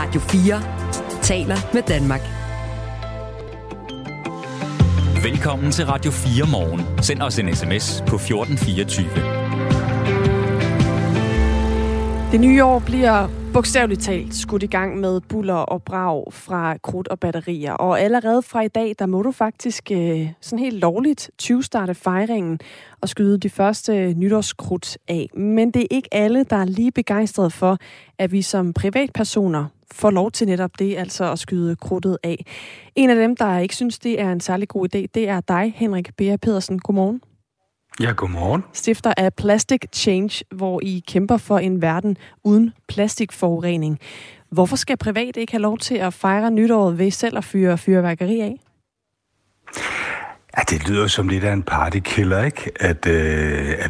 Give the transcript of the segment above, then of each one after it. Radio 4 taler med Danmark. Velkommen til Radio 4 morgen. Send os en sms på 1424. Det nye år bliver bogstaveligt talt skudt i gang med buller og brag fra krudt og batterier. Og allerede fra i dag, der må du faktisk sådan helt lovligt 20-starte fejringen og skyde de første nytårskrudt af. Men det er ikke alle, der er lige begejstrede for, at vi som privatpersoner får lov til netop det, altså at skyde krudtet af. En af dem, der ikke synes, det er en særlig god idé, det er dig, Henrik Beha Pedersen. Godmorgen. Ja, godmorgen. Stifter af Plastic Change, hvor I kæmper for en verden uden plastikforurening. Hvorfor skal private ikke have lov til at fejre nytåret ved selv at fyre fyrværkeri af? Ja, det lyder som lidt af en partykiller, ikke? At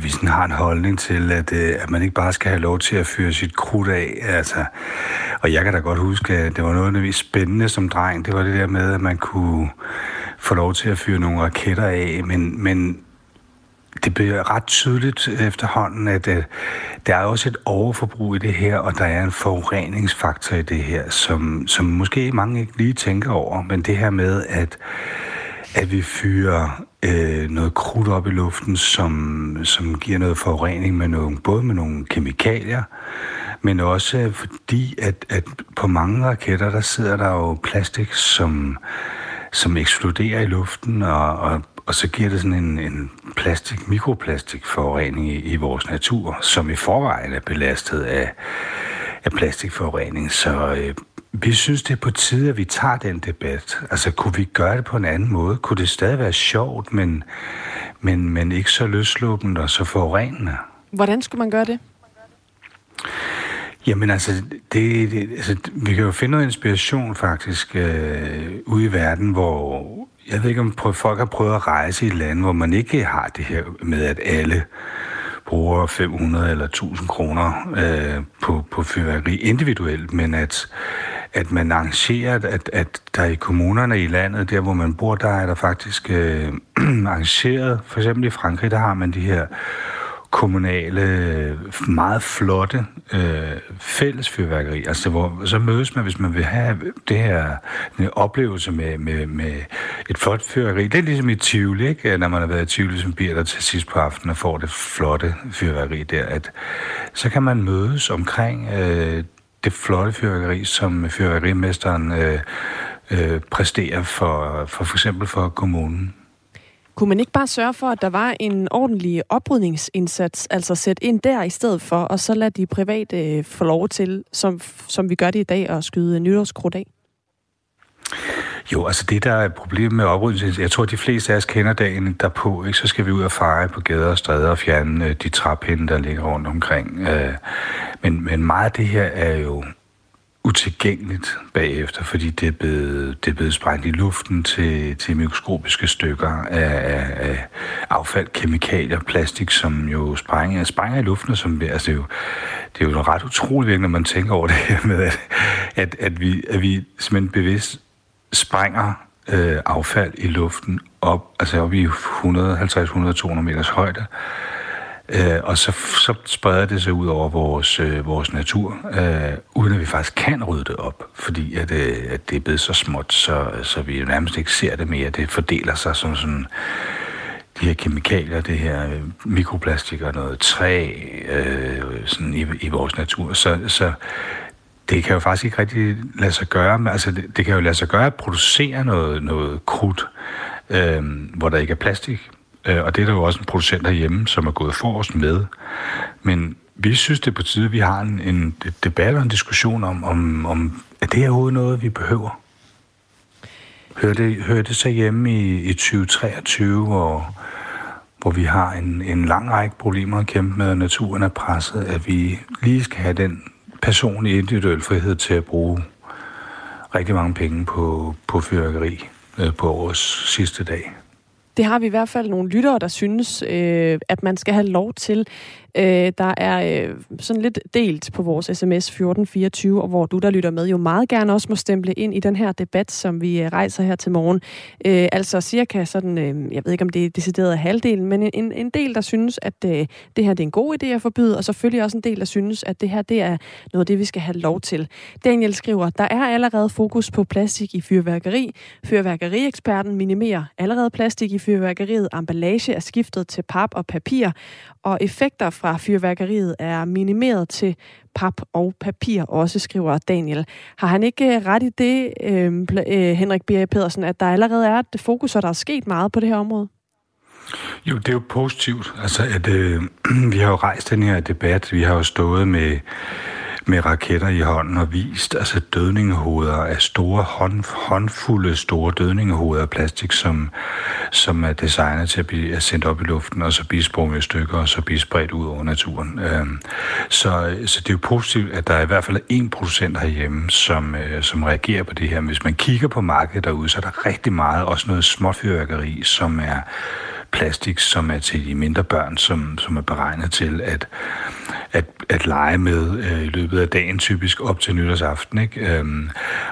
vi sådan har en holdning til, at man ikke bare skal have lov til at fyre sit krudt af. Altså. Og jeg kan da godt huske, at det var noget af det spændende som dreng. Det var det der med, at man kunne få lov til at fyre nogle raketter af, men det bliver ret tydeligt efterhånden, at der er også et overforbrug i det her, og der er en forureningsfaktor i det her, som måske mange ikke lige tænker over, men det her med, at vi fyrer noget krudt op i luften, som giver noget forurening, med nogle kemikalier, men også fordi, at på mange raketter, der sidder der jo plastik, som eksploderer i luften, og så giver det sådan en mikroplastikforurening i vores natur, som i forvejen er belastet af plastikforurening. Så vi synes, det er på tide, at vi tager den debat. Altså, kunne vi gøre det på en anden måde? Kunne det stadig være sjovt, men ikke så løsluppende og så forurenende? Hvordan skulle man gøre det? Jamen altså, vi kan jo finde noget inspiration faktisk ude i verden, hvor jeg ved ikke, om folk har prøvet at rejse i et land, hvor man ikke har det her med, at alle bruger 500 eller 1000 kroner på fyrværkeri individuelt, men at man arrangerer, at der i kommunerne i landet, der hvor man bor, der er der faktisk arrangeret. For eksempel i Frankrig, der har man de her kommunale, meget flotte fælles fyrværkeri. Altså, hvor så mødes man, hvis man vil have det her oplevelse med et flot fyrværkeri. Det er ligesom i Tivoli, ikke? Når man har været i Tivoli som bier, der til sidst på aftenen og får det flotte fyrværkeri der. Så kan man mødes omkring det flotte fyrværkeri, som fyrværkerimesteren præsterer for eksempel for kommunen. Kunne man ikke bare sørge for, at der var en ordentlig oprydningsindsats, altså sætte ind der i stedet for, og så lade de private få lov til, som vi gør det i dag, at skyde nytårskrudt af? Jo, altså det, der er problemet med oprydningsindsatsen, jeg tror, de fleste af os kender dagen derpå, ikke? Så skal vi ud og feje på gader og stræder og fjerne de træpinde, der ligger rundt omkring. Men meget af det her er jo utilgængeligt bagefter, fordi det er blevet sprængt i luften til mikroskopiske stykker af affald, kemikalier, plastik, som jo sprænger i luften, som altså det er jo ret utroligt, når man tænker over det her med, at vi simpelthen bevidst sprænger affald i luften op i 150-200 meters højde. Og så spreder det sig ud over vores natur, uden at vi faktisk kan rydde det op, fordi at det er blevet så småt, så vi nærmest ikke ser det mere. Det fordeler sig som sådan de her kemikalier, det her mikroplastik og noget træ sådan i vores natur. Så det kan jo faktisk ikke rigtig lade sig gøre, men altså det kan jo lade sig gøre at producere noget krudt, hvor der ikke er plastik. Og det er der jo også en producent derhjemme, som er gået forrest med. Men vi synes, det er på tide, at vi har en debat og en diskussion om er det her overhovedet noget, vi behøver? Hører det så hjemme i 2023, hvor vi har en lang række problemer at kæmpe med, og naturen er presset, at vi lige skal have den personlige individuelle frihed til at bruge rigtig mange penge på fyrværkeri på årets sidste dag? Det har vi i hvert fald nogle lyttere, der synes, at man skal have lov til. Der er sådan lidt delt på vores sms 1424, og hvor du, der lytter med, jo meget gerne også må stemple ind i den her debat, som vi rejser her til morgen. Altså cirka sådan, jeg ved ikke om det er decideret halvdelen, men en del, der synes, at det her det er en god idé at forbyde, og selvfølgelig også en del, der synes, at det her det er noget af det, vi skal have lov til. Daniel skriver, der er allerede fokus på plastik i fyrværkeri. Fyrværkerieksperten minimerer allerede plastik i fyrværkeriet. Emballage er skiftet til pap og papir, og effekter fra fyrværkeriet er minimeret til pap og papir, også skriver Daniel. Har han ikke ret i det, Henrik Beha Pedersen, at der allerede er et fokus, og der er sket meget på det her område? Jo, det er jo positivt. Altså, at vi har jo rejst den her debat. Vi har jo stået med raketter i hånden og vist altså dødningehoveder af store, håndfulde store dødningehoveder af plastik, som er designet til at blive sendt op i luften, og så blive sprunget i stykker, og så blive spredt ud over naturen. Så det er jo positivt, at der i hvert fald er en producent herhjemme, som reagerer på det her. Men hvis man kigger på markedet derude, så er der rigtig meget, også noget småfyrværkeri, som er plastik, som er til de mindre børn, som er beregnet til at lege med i løbet af dagen, typisk op til nytårsaften, ikke?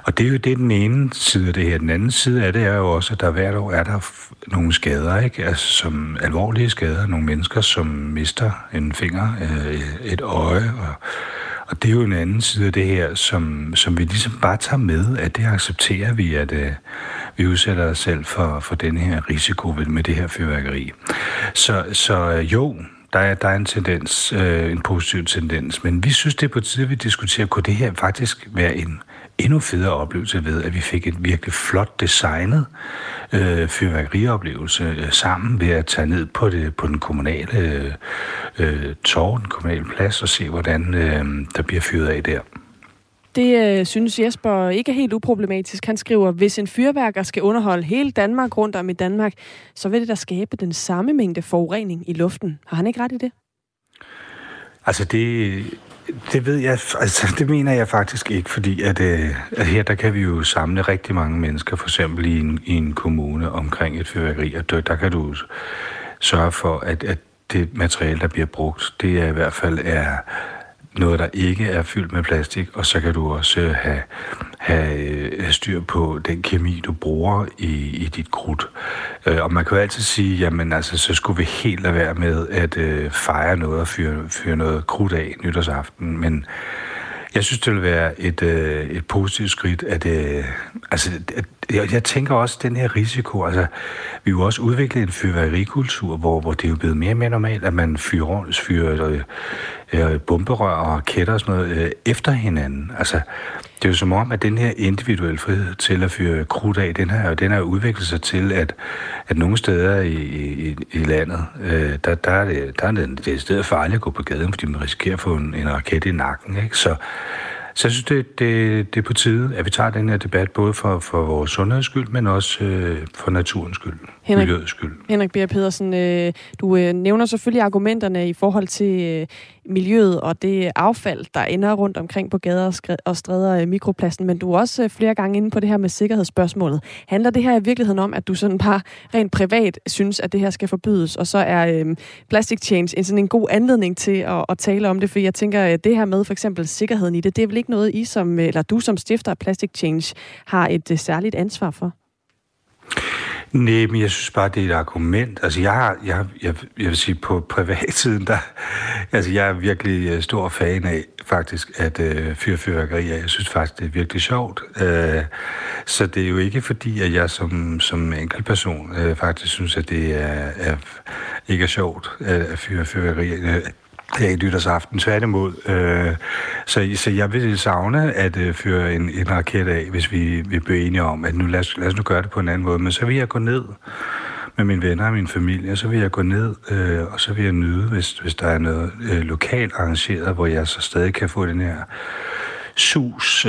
Og det er jo det, den ene side af det her. Den anden side af det er jo også, at der hvert år er der nogle skader, ikke? Altså, som alvorlige skader, nogle mennesker, som mister en finger, et øje, og det er jo en anden side af det her, som vi ligesom bare tager med, at det accepterer vi, at vi udsætter os selv for den her risiko med det her fyrværkeri. Så jo, der er en tendens, en positiv tendens, men vi synes, det er på tide, vi diskuterer, kunne det her faktisk være en endnu federe oplevelse ved, at vi fik et virkelig flot designet fyrværkerioplevelse sammen ved at tage ned på den kommunale torv, den kommunale plads, og se, hvordan der bliver fyret af der. Det synes Jesper ikke er helt uproblematisk. Han skriver, hvis en fyrværker skal underholde hele Danmark rundt om i Danmark, så vil det da skabe den samme mængde forurening i luften. Har han ikke ret i det? Altså det ved jeg, altså det mener jeg faktisk ikke, fordi at her der kan vi jo samle rigtig mange mennesker, for eksempel i en kommune omkring et fyrværkeri, og der kan du sørge for, at det materiale, der bliver brugt, det er i hvert fald er noget, der ikke er fyldt med plastik, og så kan du også have styr på den kemi, du bruger i dit krudt. Og man kan jo altid sige, jamen altså, så skulle vi helt lade være med at fejre noget og fyre noget krudt af nytårsaften, men jeg synes, det vil være et positivt skridt, jeg tænker også, den her risiko, altså, vi har jo også udviklet en fyrværkerikultur, hvor det er jo blevet mere og mere normalt, at man fyrer bomberør og raketter og sådan noget efter hinanden. Altså, det er jo som om, at den her individuelle frihed til at fyre krudt af, den har udviklet sig til, at nogle steder i landet, der er det et sted farligt at gå på gaden, fordi man risikerer at få en raket i nakken, ikke? Så jeg synes, det er på tide, at vi tager den her debat, både for vores sundheds skyld, men også for naturens skyld, miljøets skyld. Henrik Beha Pedersen, du nævner selvfølgelig argumenterne i forhold til miljøet og det affald, der ender rundt omkring på gader og stræder af mikroplasten, men du er også flere gange inde på det her med sikkerhedsspørgsmålet. Handler det her i virkeligheden om, at du sådan bare rent privat synes, at det her skal forbydes, og så er Plastic Change sådan en god anledning til at tale om det, for jeg tænker, at det her med for eksempel sikkerheden i det er vel ikke noget, du som stifter af Plastic Change har et særligt ansvar for? Nej, men jeg synes bare, det er et argument. Altså, jeg vil sige, på privatsiden, jeg er virkelig stor fan af faktisk at fyre fyrværkerier. Jeg synes faktisk, det er virkelig sjovt. Så det er jo ikke fordi, at jeg som enkeltperson faktisk synes, at det er ikke er sjovt at fyre fyrværkerier. Det er i nytårsaften, tværtimod. Så jeg vil savne at føre en raket af, hvis vi bliver enige om, at nu lad os nu gøre det på en anden måde. Men så vil jeg gå ned med mine venner og min familie, og så vil jeg gå ned, og så vil jeg nyde, hvis der er noget lokalt arrangeret, hvor jeg så stadig kan få den her sus,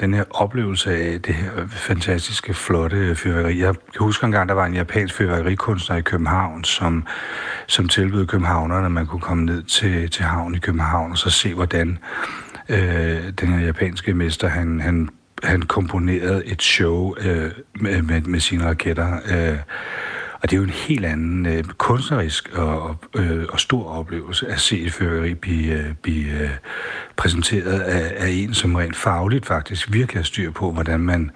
den her oplevelse af det her fantastiske, flotte fyrværkeri. Jeg husker engang, der var en japansk fyrværkerikunstner i København, som tilbød københavnerne, at man kunne komme ned til havnen i København, og så se, hvordan den her japanske mester, han komponerede et show med sine raketter. Og det er jo en helt anden kunstnerisk og stor oplevelse at se et fyrværkeri blive præsenteret af en, som rent fagligt faktisk virkelig har styr på, hvordan man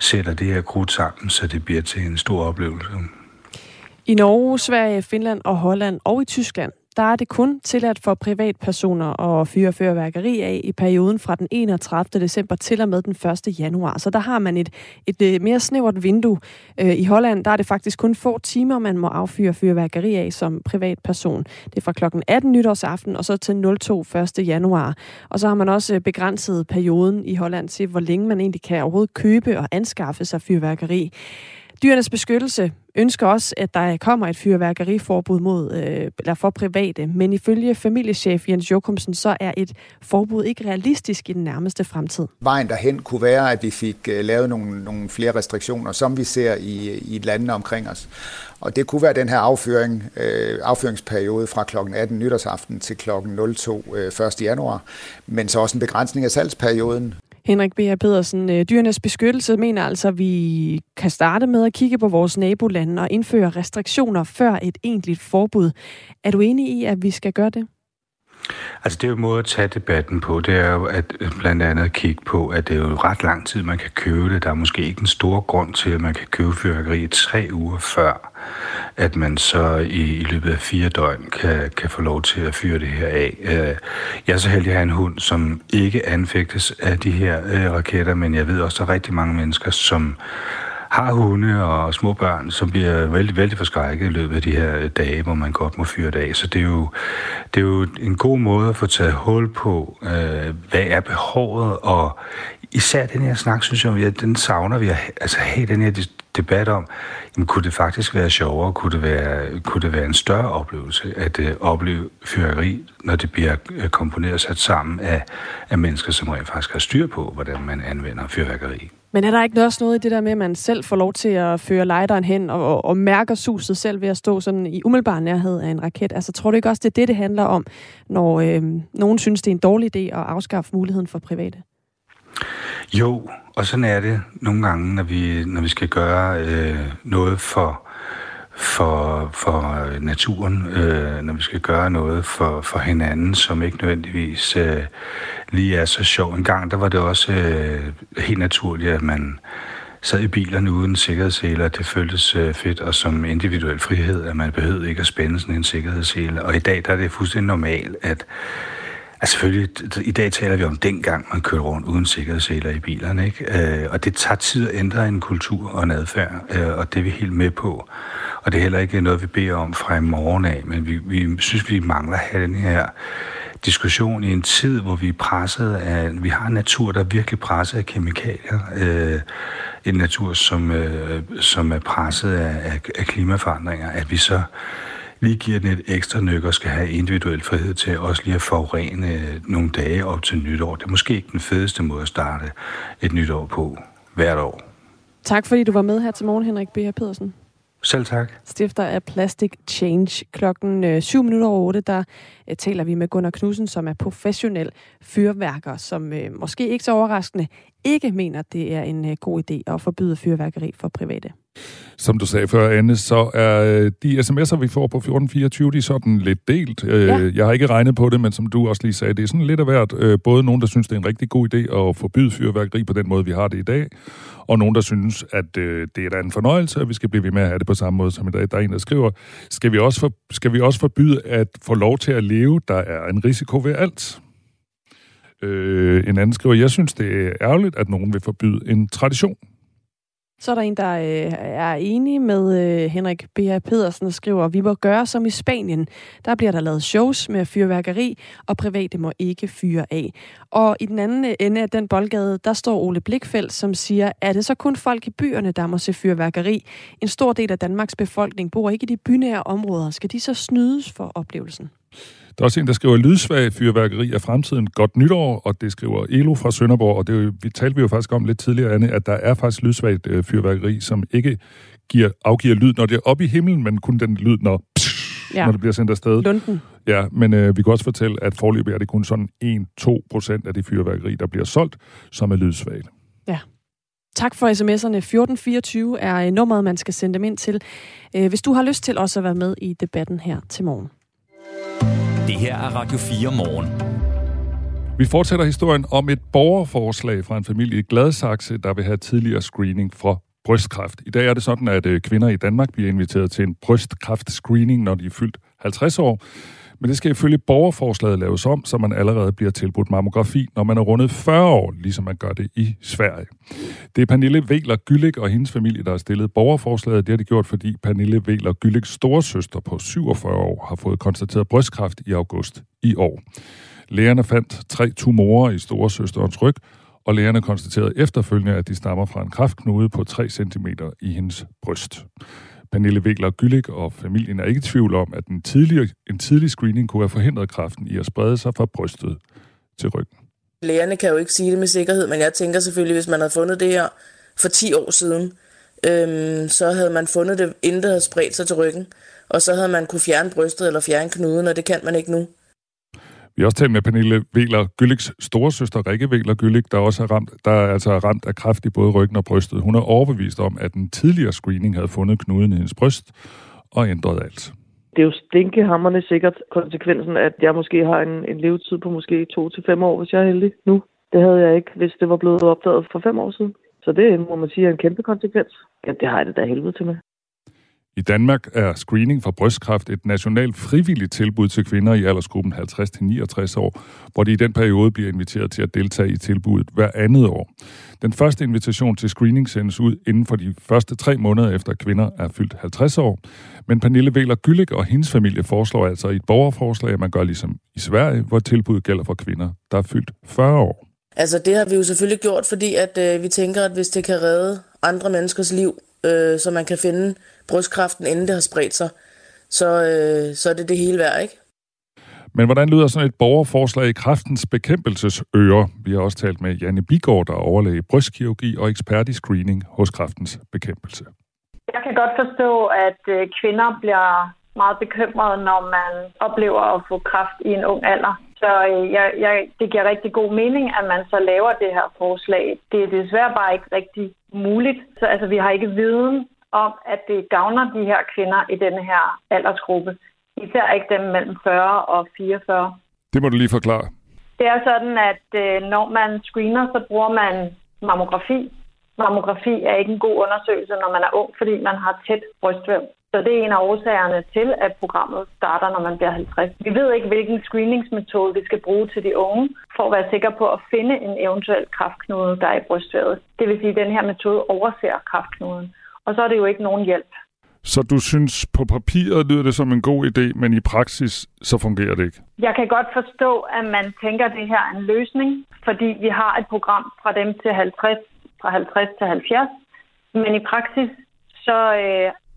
sætter det her krudt sammen, så det bliver til en stor oplevelse. I Norge, Sverige, Finland og Holland og i Tyskland, der er det kun tilladt for privatpersoner at fyre fyrværkeri af i perioden fra den 31. december til og med den 1. januar. Så der har man et mere snævert vindue. I Holland der er det faktisk kun få timer, man må affyre fyrværkeri af som privatperson. Det er fra kl. 18 nytårsaften og så til 02. 1. januar. Og så har man også begrænset perioden i Holland til, hvor længe man egentlig kan overhovedet købe og anskaffe sig fyrværkeri. Dyrenes Beskyttelse ønsker også, at der kommer et fyrværkeriforbud for private, men ifølge familiechef Jens Jacobsen, så er et forbud ikke realistisk i den nærmeste fremtid. Vejen derhen kunne være, at vi fik lavet nogle flere restriktioner, som vi ser i landene omkring os. Og det kunne være den her affyringsperiode fra kl. 18 nytårsaften til kl. 02 1. januar, men så også en begrænsning af salgsperioden. Henrik Beha Pedersen, Dyrenes Beskyttelse mener altså, at vi kan starte med at kigge på vores nabolande og indføre restriktioner før et egentligt forbud. Er du enig i, at vi skal gøre det? Altså det er jo en måde at tage debatten på, det er jo at blandt andet kigge på, at det er jo ret lang tid, man kan købe det. Der er måske ikke en stor grund til, at man kan købe fyrværkeri 3 uger før, at man så i løbet af 4 døgn kan få lov til at fyre det her af. Jeg er så heldig at have en hund, som ikke anfægtes af de her raketter, men jeg ved også, der er rigtig mange mennesker, som har hunde og små børn, som bliver vældig, vældig forskrækket i løbet af de her dage, hvor man godt må fyre det af. Så det er jo en god måde at få taget hul på, hvad er behovet, og især den her snak, synes jeg, den savner vi at have den her debat om. Jamen, kunne det faktisk være sjovere? Kunne det være en større oplevelse at opleve fyrværkeri, når det bliver komponeret og sat sammen af mennesker, som rent faktisk har styr på, hvordan man anvender fyrværkeri? Men er der ikke også noget i det der med, at man selv får lov til at føre lighteren hen og mærker suset selv ved at stå sådan i umiddelbar nærhed af en raket? Altså tror du ikke også, det er det handler om, når nogen synes, det er en dårlig idé at afskaffe muligheden for private? Jo, og sådan er det nogle gange, når vi skal gøre noget for naturen, når vi skal gøre noget for hinanden, som ikke nødvendigvis lige er så sjov. En gang, der var det også helt naturligt, at man sad i bilerne uden sikkerhedssele, og det føltes fedt, og som individuel frihed, at man behøvede ikke at spænde sådan en sikkerhedssele. Og i dag, der er det fuldstændig normalt, at selvfølgelig, i dag taler vi om dengang, man kørte rundt uden sikkerhedsseler i bilerne, ikke? Og det tager tid at ændre en kultur og en adfærd, og det er vi helt med på. Og det er heller ikke noget, vi beder om fra i morgen af, men vi synes, vi mangler at have den her diskussion i en tid, hvor vi er presset af, vi har en natur, der er virkelig presset af kemikalier, en natur, som er presset af klimaforandringer, at vi så lige giver den et ekstra nøk og skal have individuel frihed til også lige at forurene nogle dage op til nytår. Det er måske ikke den fedeste måde at starte et nytår på hvert år. Tak fordi du var med her til morgen, Henrik Beha Pedersen. Selv tak. Stifter af Plastic Change. 7:07, der taler vi med Gunnar Knudsen, som er professionel fyrværker, som måske ikke så overraskende ikke mener, det er en god idé at forbyde fyrværkeri for private. Som du sagde før, Anne, så er de sms'er, vi får på 1424, de er sådan lidt delt. Ja. Jeg har ikke regnet på det, men som du også lige sagde, det er sådan lidt af hvert. Både nogen, der synes, det er en rigtig god idé at forbyde fyrværkeri på den måde, vi har det i dag, og nogen, der synes, at det er da en fornøjelse, og vi skal blive ved med at have det på samme måde som i dag. Der er en, der skriver, skal vi også forbyde at få lov til at leve? Der er en risiko ved alt. En anden skriver, jeg synes, det er ærgerligt, at nogen vil forbyde en tradition. Så er der en, der er enig med Henrik Beha Pedersen, der skriver, vi må gøre som i Spanien. Der bliver der lavet shows med fyrværkeri, og private må ikke fyre af. Og i den anden ende af den boldgade, der står Ole Blikfeldt, som siger, er det så kun folk i byerne, der må se fyrværkeri? En stor del af Danmarks befolkning bor ikke i de bynære områder. Skal de så snydes for oplevelsen? Der er også en, der skriver, lydsvag fyrværkeri af fremtiden. Godt nytår, og det skriver Elo fra Sønderborg, og det talte vi jo faktisk om lidt tidligere, Anne, at der er faktisk lydsvagt fyrværkeri, som ikke afgiver lyd, når det er oppe i himlen, men kun den lyd, når det bliver sendt afsted. Lunden. Ja, men vi kan også fortælle, at forløbet er det kun sådan 1-2% af de fyrværkeri, der bliver solgt, som er lydsvagt. Ja. Tak for sms'erne. 1424 er nummeret, man skal sende dem ind til, hvis du har lyst til også at være med i debatten her til morgen. Det her er Radio 4 Morgen. Vi fortsætter historien om et borgerforslag fra en familie i Gladsaxe, der vil have tidligere screening for brystkræft. I dag er det sådan, at kvinder i Danmark bliver inviteret til en brystkræftscreening, når de er fyldt 50 år. Men det skal ifølge borgerforslaget laves om, så man allerede bliver tilbudt mammografi, når man er rundet 40 år, ligesom man gør det i Sverige. Det er Pernille Wegler-Gylich og hendes familie, der har stillet borgerforslaget. Det har de gjort, fordi Pernille Wegler-Gyliks storesøster på 47 år har fået konstateret brystkræft i august i år. Lægerne fandt 3 tumorer i storesøsterens ryg, og lægerne konstaterede efterfølgende, at de stammer fra en kræftknude på 3 cm i hendes bryst. Pernille Wegler-Gylich og familien er ikke i tvivl om, at en tidlig screening kunne have forhindret kræften i at sprede sig fra brystet til ryggen. Lægerne kan jo ikke sige det med sikkerhed, men jeg tænker selvfølgelig, hvis man havde fundet det her for 10 år siden, så havde man fundet det, inden det havde spredt sig til ryggen, og så havde man kunne fjerne brystet eller fjerne knuden, og det kan man ikke nu. Vi har også talt med Pernille Wegler-Gyliks storesøster, Rikke Vigler-Gyllik, der er ramt af kræft i både ryggen og brystet. Hun er overbevist om, at den tidligere screening havde fundet knuden i hendes bryst og ændret alt. Det er jo stinkehamrende sikkert konsekvensen, at jeg måske har en levetid på måske 2 til 5 år, hvis jeg er heldig nu. Det havde jeg ikke, hvis det var blevet opdaget for 5 år siden. Så det må man sige er en kæmpe konsekvens. Ja, det har jeg det da helvede til med. I Danmark er screening for brystkræft et nationalt frivilligt tilbud til kvinder i aldersgruppen 50-69 år, hvor de i den periode bliver inviteret til at deltage i tilbuddet hver andet år. Den første invitation til screening sendes ud inden for de første 3 måneder efter kvinder er fyldt 50 år. Men Pernille Wegler-Gylich og hendes familie foreslår altså i et borgerforslag, at man gør ligesom i Sverige, hvor tilbuddet gælder for kvinder, der er fyldt 40 år. Altså det har vi jo selvfølgelig gjort, fordi at, vi tænker, at hvis det kan redde andre menneskers liv, så man kan finde brystkræften, inden det har spredt sig, så er det hele værd, ikke? Men hvordan lyder sådan et borgerforslag i kræftens bekæmpelsesører? Vi har også talt med Janne Bigård, der er overlæge i brystkirurgi og ekspert i screening hos kræftens bekæmpelse. Jeg kan godt forstå, at kvinder bliver meget bekymrede, når man oplever at få kræft i en ung alder. Så det giver rigtig god mening, at man så laver det her forslag. Det er desværre bare ikke rigtig muligt. Så altså, vi har ikke viden om, at det gavner de her kvinder i denne her aldersgruppe. Især ikke dem mellem 40 og 44. Det må du lige forklare. Det er sådan, at når man screener, så bruger man mammografi. Mammografi er ikke en god undersøgelse, når man er ung, fordi man har tæt brystvæv. Så det er en af årsagerne til, at programmet starter, når man bliver 50. Vi ved ikke, hvilken screeningsmetode vi skal bruge til de unge, for at være sikre på at finde en eventuel kræftknude, der er i brystvævet. Det vil sige, at den her metode overser kræftknuden. Og så er det jo ikke nogen hjælp. Så du synes, på papiret lyder det som en god idé, men i praksis, så fungerer det ikke? Jeg kan godt forstå, at man tænker, at det her er en løsning, fordi vi har et program fra dem til 50, fra 50 til 70. Men i praksis, så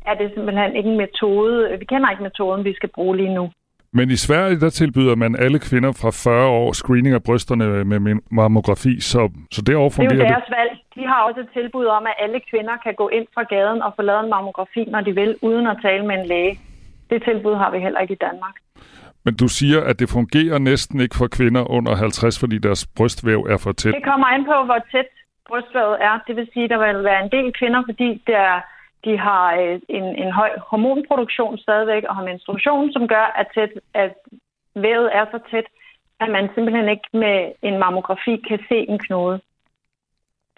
er det simpelthen ikke en metode. Vi kender ikke metoden, vi skal bruge lige nu. Men i Sverige, der tilbyder man alle kvinder fra 40 år screening af brysterne med mammografi, så derover fungerer det. Det er jo deres valg. De har også et tilbud om, at alle kvinder kan gå ind fra gaden og få lavet en mammografi, når de vil, uden at tale med en læge. Det tilbud har vi heller ikke i Danmark. Men du siger, at det fungerer næsten ikke for kvinder under 50, fordi deres brystvæv er for tæt. Det kommer an på, hvor tæt brystvævet er. Det vil sige, at der vil være en del kvinder, fordi de har en høj hormonproduktion stadigvæk og har menstruation, som gør, at vævet er så tæt, at man simpelthen ikke med en mammografi kan se en knude.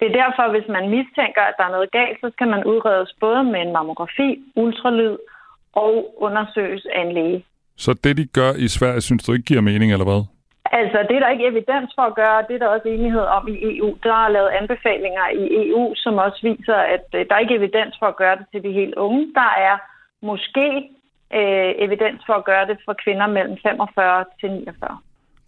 Det er derfor, hvis man mistænker, at der er noget galt, så skal man udredes både med en mammografi, ultralyd og undersøges af en læge. Så det, de gør i Sverige, synes du ikke giver mening, eller hvad? Altså, det er der ikke evidens for at gøre, det er der også enighed om i EU. Der er lavet anbefalinger i EU, som også viser, at der er ikke evidens for at gøre det til de helt unge. Der er måske evidens for at gøre det for kvinder mellem 45 til 49.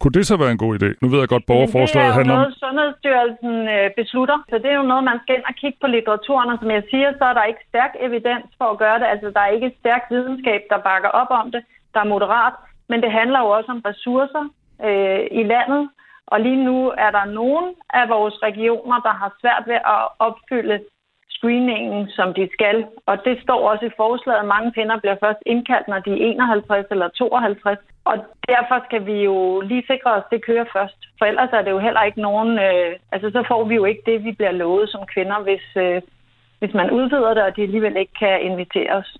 Kunne det så være en god idé? Nu ved jeg godt, borgerforslaget handler om... Det er jo noget, Sundhedsstyrelsen beslutter. Så det er jo noget, man skal ind og kigge på litteraturen. Og som jeg siger, så er der ikke stærk evidens for at gøre det. Altså, der er ikke stærk videnskab, der bakker op om det. Der er moderat. Men det handler jo også om ressourcer i landet. Og lige nu er der nogle af vores regioner, der har svært ved at opfylde screeningen, som de skal. Og det står også i forslaget. Mange kvinder bliver først indkaldt, når de er 51 eller 52. Og derfor skal vi jo lige sikre os, at det kører først. For ellers er det jo heller ikke nogen... altså, så får vi jo ikke det, vi bliver lovet som kvinder, hvis man udvider det, og de alligevel ikke kan invitere os.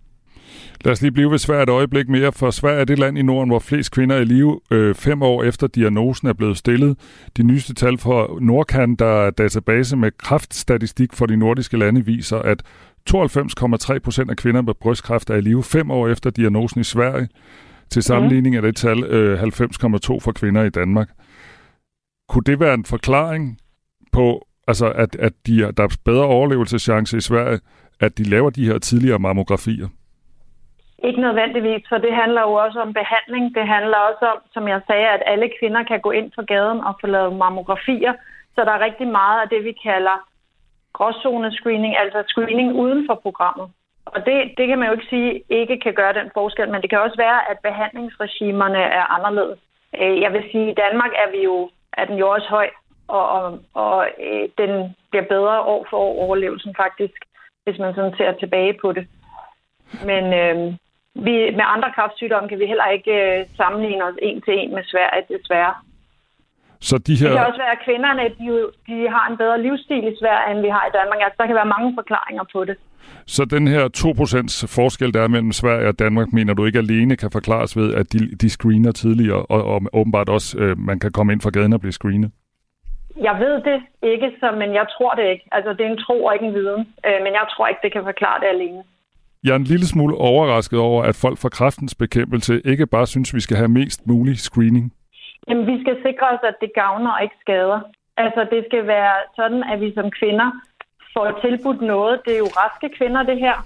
Lad os lige blive ved Sverige et øjeblik mere, for Sverige er det land i Norden, hvor flest kvinder er i live 5 år efter diagnosen er blevet stillet. De nyeste tal fra Nordcan, der er database med kræftstatistik for de nordiske lande, viser, at 92,3% af kvinder med brystkræft er i live 5 år efter diagnosen i Sverige. Til sammenligning er det tal 90,2 for kvinder i Danmark. Kunne det være en forklaring på, altså at der er bedre overlevelseschance i Sverige, at de laver de her tidligere mammografier? Ikke nødvendigvis, for det handler jo også om behandling. Det handler også om, som jeg sagde, at alle kvinder kan gå ind på gaden og få lavet mammografier. Så der er rigtig meget af det, vi kalder gråzonescreening, altså screening uden for programmet. Og det kan man jo ikke sige ikke kan gøre den forskel, men det kan også være, at behandlingsregimerne er anderledes. Jeg vil sige, at i Danmark er den jo også høj, og den bliver bedre år for år, overlevelsen faktisk, hvis man sådan ser tilbage på det. Men vi, med andre kræftsygdomme kan vi heller ikke sammenligne os en til en med Sverige, desværre. Så de her... Det kan også være, at kvinderne de har en bedre livsstil i Sverige, end vi har i Danmark. Altså, der kan være mange forklaringer på det. Så den her 2% forskel, der er mellem Sverige og Danmark, mener du ikke alene kan forklares ved, at de screener tidligere, og åbenbart også, man kan komme ind fra gaden og blive screenet? Jeg ved det ikke, men jeg tror det ikke. Altså, det er en tro og ikke en viden. Men jeg tror ikke, det kan forklare det alene. Jeg er en lille smule overrasket over, at folk fra kræftens bekæmpelse ikke bare synes, vi skal have mest mulig screening. Jamen, vi skal sikre os, at det gavner og ikke skader. Altså, det skal være sådan, at vi som kvinder får tilbudt noget. Det er jo raske kvinder, det her.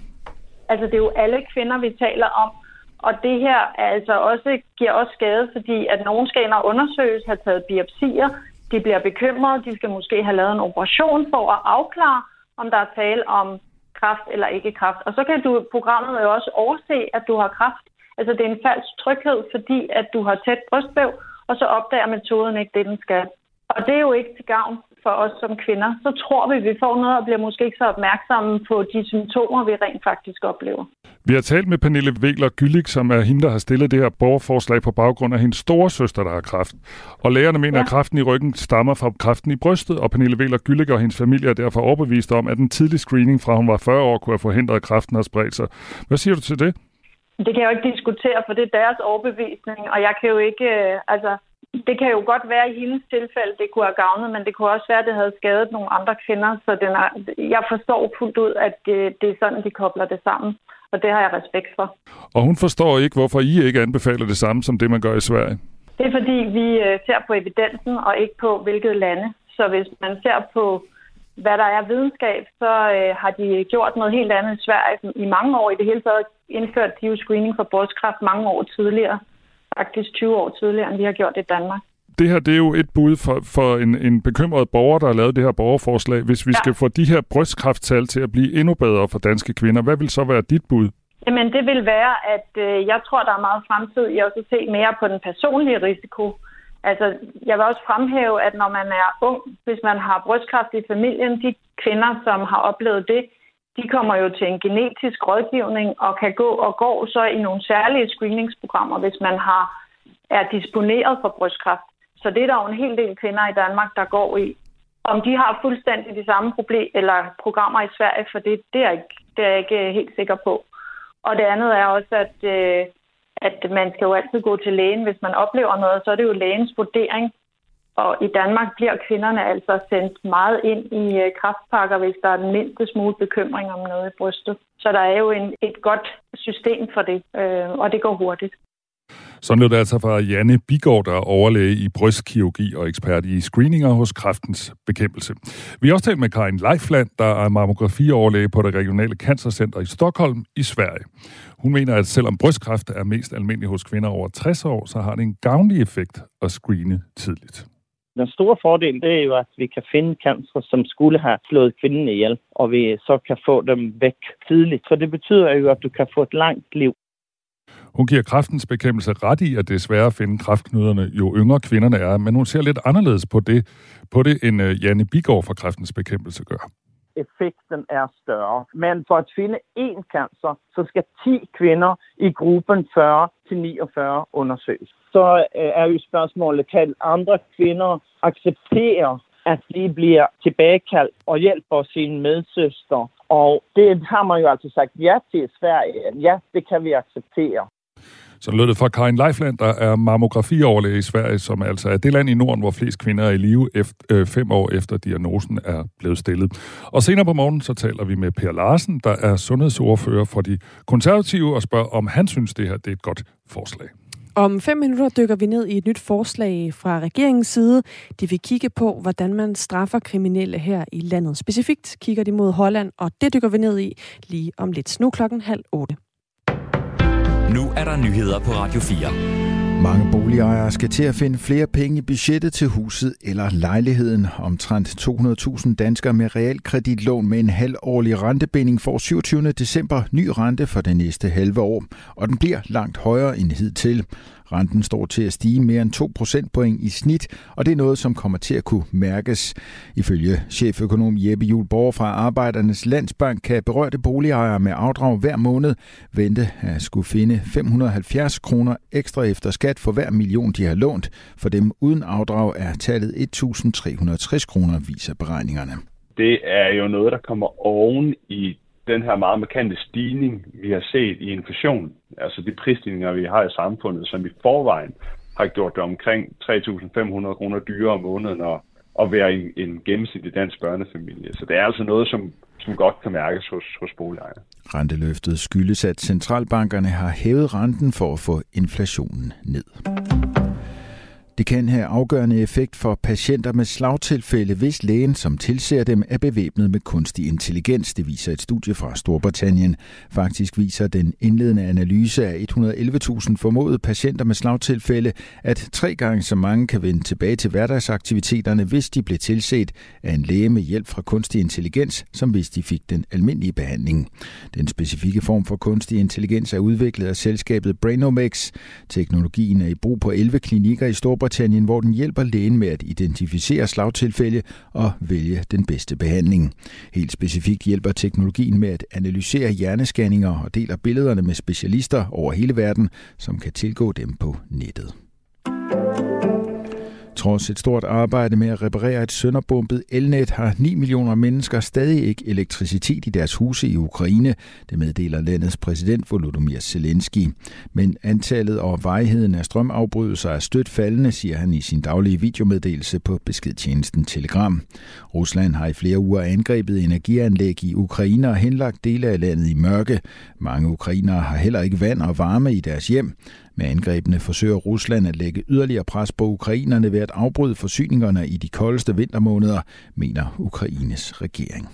Altså, det er jo alle kvinder, vi taler om. Og det her altså også giver også skade, fordi at nogen skal ind og undersøges, have taget biopsier, de bliver bekymrede, de skal måske have lavet en operation for at afklare, om der er tale om kræft eller ikke kræft. Og så kan programmet jo også overse, at du har kræft. Altså, det er en falsk tryghed, fordi at du har tæt brystvæv, og så opdager metoden ikke det, den skal. Og det er jo ikke til gavn for os som kvinder. Så tror vi, vi får noget og bliver måske ikke så opmærksomme på de symptomer, vi rent faktisk oplever. Vi har talt med Pernille Wegler-Gylich, som er hende, der har stillet det her borgerforslag på baggrund af hendes storesøster, der har kræft. Og lægerne mener, at kræften i ryggen stammer fra kræften i brystet, og Pernille Wegler-Gylich og hendes familie er derfor overbevist om, at en tidlig screening fra hun var 40 år kunne have forhindret, at kræften har spredt sig. Hvad siger du til det? Det kan jeg jo ikke diskutere, for det er deres overbevisning, og jeg kan jo ikke... altså, det kan jo godt være i hendes tilfælde, det kunne have gavnet, men det kunne også være, at det havde skadet nogle andre kvinder. Så jeg forstår fuldt ud, at det er sådan, de kobler det sammen, og det har jeg respekt for. Og hun forstår ikke, hvorfor I ikke anbefaler det samme, som det man gør i Sverige? Det er fordi, vi ser på evidensen og ikke på, hvilket lande. Så hvis man ser på, hvad der er videnskab, så har de gjort noget helt andet i Sverige i mange år. I det hele taget indført de jo screening for brystkræft mange år tidligere. Faktisk 20 år tidligere, end vi har gjort i Danmark. Det her, det er jo et bud for en bekymret borger, der har lavet det her borgerforslag. Hvis vi skal få de her brystkræfttal til at blive endnu bedre for danske kvinder, hvad vil så være dit bud? Jamen, det vil være, at jeg tror, der er meget fremtid i også at se mere på den personlige risiko. Altså, jeg vil også fremhæve, at når man er ung, hvis man har brystkræft i familien, de kvinder, som har oplevet det, de kommer jo til en genetisk rådgivning og kan gå og går så i nogle særlige screeningsprogrammer, hvis man er disponeret for brystkræft. Så det er der jo en hel del kvinder i Danmark, der går i. Om de har fuldstændig de samme programmer i Sverige, for det er jeg ikke helt sikker på. Og det andet er også, at man skal jo altid gå til lægen, hvis man oplever noget, så er det jo lægens vurdering. Og i Danmark bliver kvinderne altså sendt meget ind i kræftpakker, hvis der er den mindste smule bekymring om noget i brystet. Så der er jo et godt system for det, og det går hurtigt. Sådan lød det altså fra Janne Bigård, der er overlæge i brystkirurgi og ekspert i screeninger hos kræftens bekæmpelse. Vi har også talt med Karin Leifland, der er mammografioverlæge på det regionale cancercenter i Stockholm i Sverige. Hun mener, at selvom brystkræft er mest almindelig hos kvinder over 60 år, så har det en gavnlig effekt at screene tidligt. Den store fordel, det er jo, at vi kan finde cancer, som skulle have slået kvinden ihjel, og vi så kan få dem væk tidligt. Så det betyder jo, at du kan få et langt liv. Hun giver kræftens bekæmpelse ret i, at det er sværere at finde kræftknuderne, jo yngre kvinderne er, men hun ser lidt anderledes på det end Janne Bigård fra kræftens bekæmpelse gør. Effekten er større. Men for at finde én cancer, så skal 10 kvinder i gruppen 40-49 undersøges. så er jo spørgsmålet, kan andre kvinder acceptere, at de bliver tilbagekaldt og hjælper sine medsøster? Og det har man jo altså sagt ja til i Sverige. Ja, det kan vi acceptere. Så lød det fra Karin Leifland, der er mammografioverlæge i Sverige, som altså er det land i Norden, hvor flest kvinder er i live 5 år efter diagnosen er blevet stillet. Og senere på morgenen, så taler vi med Per Larsen, der er sundhedsordfører for de konservative, og spørger, om han synes, det her det er et godt forslag. Om 5 minutter dykker vi ned i et nyt forslag fra regeringens side. De vil kigge på, hvordan man straffer kriminelle her i landet. Specifikt kigger de mod Holland, og det dykker vi ned i lige om lidt. Nu 7:30. Nu er der nyheder på Radio 4. Mange boligejere skal til at finde flere penge i budgettet til huset eller lejligheden. Omtrent 200.000 danskere med realkreditlån med en halvårlig rentebinding får 27. december ny rente for det næste halve år, og den bliver langt højere end hidtil. Renten står til at stige mere end 2 procentpoint i snit, og det er noget, som kommer til at kunne mærkes. Ifølge cheføkonom Jeppe Juul Borger fra Arbejdernes Landsbank kan berørte boligejere med afdrag hver måned vente at skulle finde 570 kroner ekstra efter skat for hver million, de har lånt. For dem uden afdrag er tallet 1.360 kroner, viser beregningerne. Det er jo noget, der kommer oven i den her meget markante stigning, vi har set i inflationen, altså de prisstigninger, vi har i samfundet, som i forvejen har gjort det omkring 3.500 kroner dyrere om måneden at være en gennemsnitlig dansk børnefamilie. Så det er altså noget, som godt kan mærkes hos boligejerne. Renteløftet skyldes, at centralbankerne har hævet renten for at få inflationen ned. Det kan have afgørende effekt for patienter med slagtilfælde, hvis lægen, som tilser dem, er bevæbnet med kunstig intelligens. Det viser et studie fra Storbritannien. Faktisk viser den indledende analyse af 111.000 formodede patienter med slagtilfælde, at 3 gange så mange kan vende tilbage til hverdagsaktiviteterne, hvis de blev tilset af en læge med hjælp fra kunstig intelligens, som hvis de fik den almindelige behandling. Den specifikke form for kunstig intelligens er udviklet af selskabet Brainomix. Teknologien er i brug på 11 klinikker i Storbritannien, hvor den hjælper lægen med at identificere slagtilfælde og vælge den bedste behandling. Helt specifikt hjælper teknologien med at analysere hjerneskanninger og deler billederne med specialister over hele verden, som kan tilgå dem på nettet. Trods et stort arbejde med at reparere et sønderbombet elnet, har 9 millioner mennesker stadig ikke elektricitet i deres huse i Ukraine. Det meddeler landets præsident Volodymyr Zelensky. Men antallet og varigheden af strømafbrydelser er stødt faldende, siger han i sin daglige videomeddelelse på beskedtjenesten Telegram. Rusland har i flere uger angrebet energianlæg i Ukraine og henlagt dele af landet i mørke. Mange ukrainere har heller ikke vand og varme i deres hjem. Med angrebene forsøger Rusland at lægge yderligere pres på ukrainerne ved at afbryde forsyningerne i de koldeste vintermåneder, mener Ukraines regering.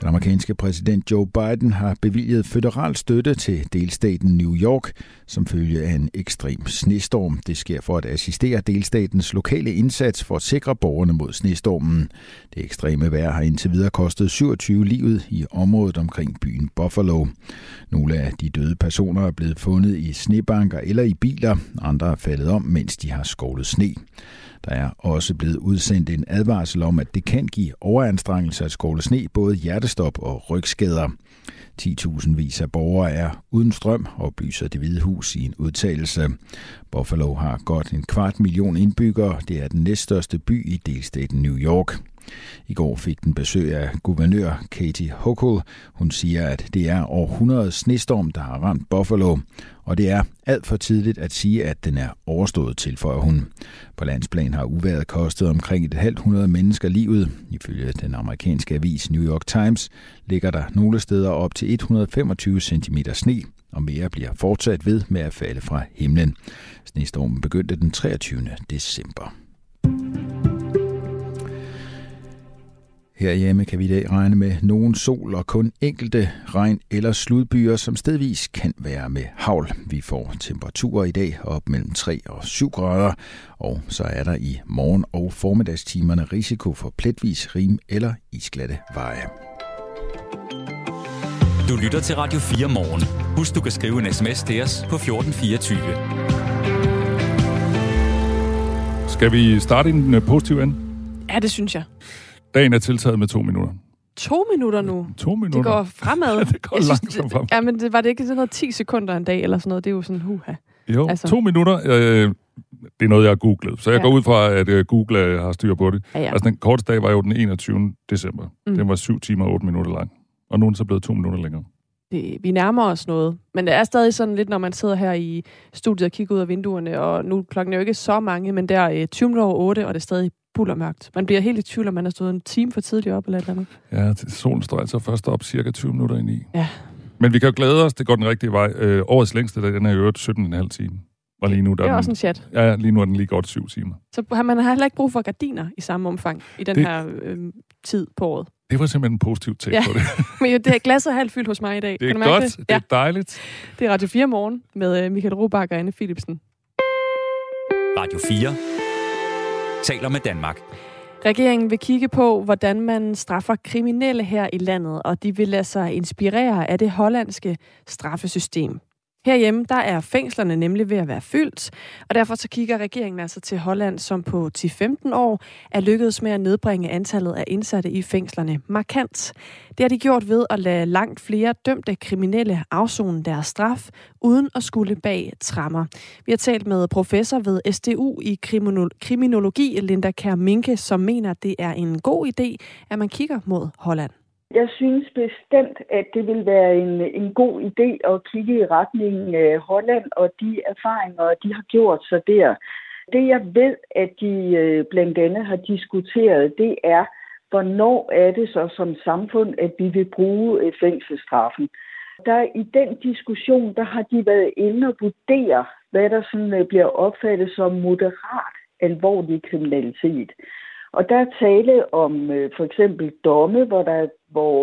Den amerikanske præsident Joe Biden har bevilget føderal støtte til delstaten New York, som følge af en ekstrem snestorm. Det sker for at assistere delstatens lokale indsats for at sikre borgerne mod snestormen. Det ekstreme vejr har indtil videre kostet 27 livet i området omkring byen Buffalo. Nogle af de døde personer er blevet fundet i snebanker eller i biler. Andre er faldet om, mens de har skovlet sne. Der er også blevet udsendt en advarsel om, at det kan give overanstrengelse at skovle sne, både hjertestop og rygskader. 10.000 af borgere er uden strøm, oplyser Det Hvide Hus i en udtalelse. Buffalo har godt 250.000 indbyggere. Det er den næststørste by i delstaten New York. I går fik den besøg af guvernør Katie Hochul. Hun siger, at det er århundredets snestorm, der har ramt Buffalo. Og det er alt for tidligt at sige, at den er overstået, tilføjer hun. På landsplan har uvejret kostet omkring 250 mennesker livet. Ifølge den amerikanske avis New York Times ligger der nogle steder op til 125 cm sne, og mere bliver fortsat ved med at falde fra himlen. Snestormen begyndte den 23. december. Herhjemme kan vi i dag regne med nogen sol og kun enkelte regn- eller sludbyer, som stedvis kan være med hagl. Vi får temperaturer i dag op mellem 3 og 7 grader, og så er der i morgen- og formiddagstimerne risiko for pletvis rim- eller isglatte veje. Du lytter til Radio 4 morgen. Husk, du kan skrive en sms til os på 1424. Skal vi starte i den positive ende? Ja, det synes jeg. Dagen er tiltaget med 2 minutter. 2 minutter nu? 2 minutter. Det går fremad. Det går langsomt fremad. Ja, men det var det ikke sådan noget 10 sekunder en dag eller sådan noget. Det er jo sådan, huha. Jo, altså. 2 minutter. Det er noget, jeg har googlet. Så jeg går ud fra, at Google har styr på det. Ja, ja. Altså, den korteste dag var jo den 21. december. Mm. Den var 7 timer og 8 minutter lang. Og nu er den så blevet 2 minutter længere. Vi nærmer os noget. Men det er stadig sådan lidt, når man sidder her i studiet og kigger ud af vinduerne, og nu klokken er jo ikke så mange, men der er 7:20, og det er stadig bullermørkt. Man bliver helt i tvivl, om man har stået en time for tidligt op eller et eller andet. Ja, solen står altså først op cirka 20 minutter ind i. Ja. Men vi kan jo glæde os, det går den rigtige vej. Årets længste dag, den er i øvrigt 17,5 timer. Og lige nu, der det er også en chat. Ja, lige nu er den lige godt 7 timer. Så man har heller ikke brug for gardiner i samme omfang i den her tid på året. Det var simpelthen en positiv take på det. Men det er glasset halvt fyldt hos mig i dag. Det er godt, det? Det er dejligt. Det er Radio 4 Morgen med Michael Robach og Anne Philipsen. Radio 4 taler med Danmark. Regeringen vil kigge på, hvordan man straffer kriminelle her i landet, og de vil lade sig inspirere af det hollandske straffesystem. Herhjemme, der er fængslerne nemlig ved at være fyldt, og derfor så kigger regeringen altså til Holland, som på 10-15 år er lykkedes med at nedbringe antallet af indsatte i fængslerne markant. Det har de gjort ved at lade langt flere dømte kriminelle afsone deres straf, uden at skulle bag tremmer. Vi har talt med professor ved SDU i kriminologi, Linda Kjær Minke, som mener, at det er en god idé, at man kigger mod Holland. Jeg synes bestemt, at det vil være en god idé at kigge i retningen af Holland og de erfaringer, de har gjort sig der. Det jeg ved, at de blandt andet har diskuteret, det er, hvornår er det så som samfund, at vi vil bruge fængselsstraffen. Der i den diskussion, der har de været inde og vurdere, hvad der sådan bliver opfattet som moderat alvorlig kriminalitet. Og der er tale om for eksempel domme, hvor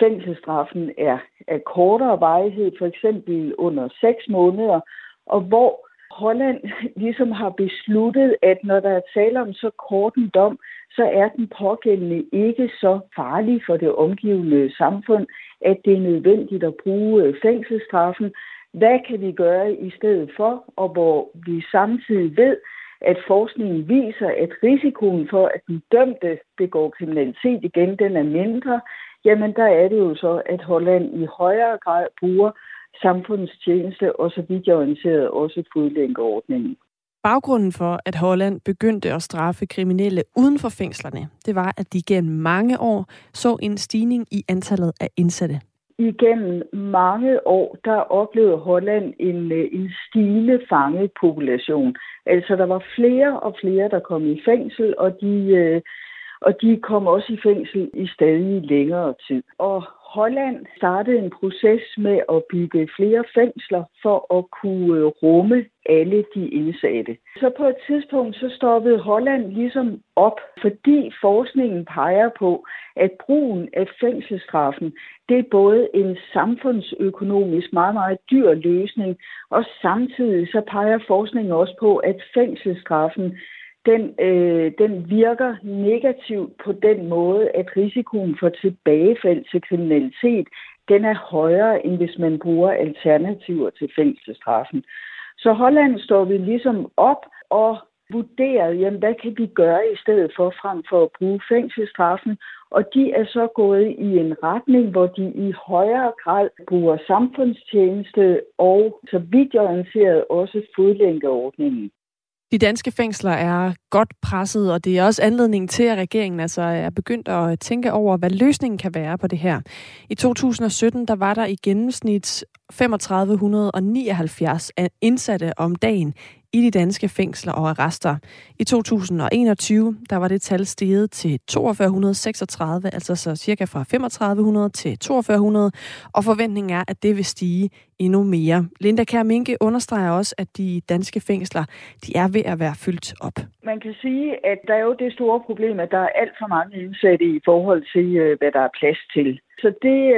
fængselsstraffen er af kortere varighed, for eksempel under 6 måneder, og hvor Holland ligesom har besluttet, at når der er tale om så kort en dom, så er den pågældende ikke så farlig for det omgivende samfund, at det er nødvendigt at bruge fængselsstraffen. Hvad kan vi gøre i stedet for, og hvor vi samtidig ved, at forskningen viser, at risikoen for, at den dømte begår kriminalitet igen, den er mindre, jamen der er det jo så, at Holland i højere grad bruger samfundstjeneste og så vidt jeg orienteret også fodlænkeordningen. Baggrunden for, at Holland begyndte at straffe kriminelle uden for fængslerne, det var, at de gennem mange år så en stigning i antallet af indsatte. Igennem mange år, der oplevede Holland en stigende fangepopulation. Altså, der var flere og flere, der kom i fængsel, og de kom også i fængsel i stadig længere tid. Og Holland startede en proces med at bygge flere fængsler for at kunne rumme alle de indsatte. Så på et tidspunkt så stoppede Holland ligesom op, fordi forskningen peger på, at brugen af fængselsstraffen, det er både en samfundsøkonomisk meget, meget dyr løsning, og samtidig så peger forskningen også på, at fængselsstraffen den virker negativt på den måde, at risikoen for tilbagefald til kriminalitet, den er højere, end hvis man bruger alternativer til fængselsstraffen. Så Holland står vi ligesom op og vurderer, jamen, hvad kan vi gøre i stedet for, frem for at bruge fængselsstraffen. Og de er så gået i en retning, hvor de i højere grad bruger samfundstjeneste og så vidt orienteret også fodlænkeordningen. De danske fængsler er godt presset, og det er også anledningen til, at regeringen altså er begyndt at tænke over, hvad løsningen kan være på det her. I 2017 der var der i gennemsnit 3579 indsatte om dagen i de danske fængsler og arrester. I 2021 der var det tal steget til 4236, altså så cirka fra 3500 til 4200, og forventningen er, at det vil stige endnu mere. Linda Kjær Minke understreger også, at de danske fængsler, de er ved at være fyldt op. Man kan sige, at der er jo det store problem, at der er alt for mange indsatte i forhold til, hvad der er plads til. Så det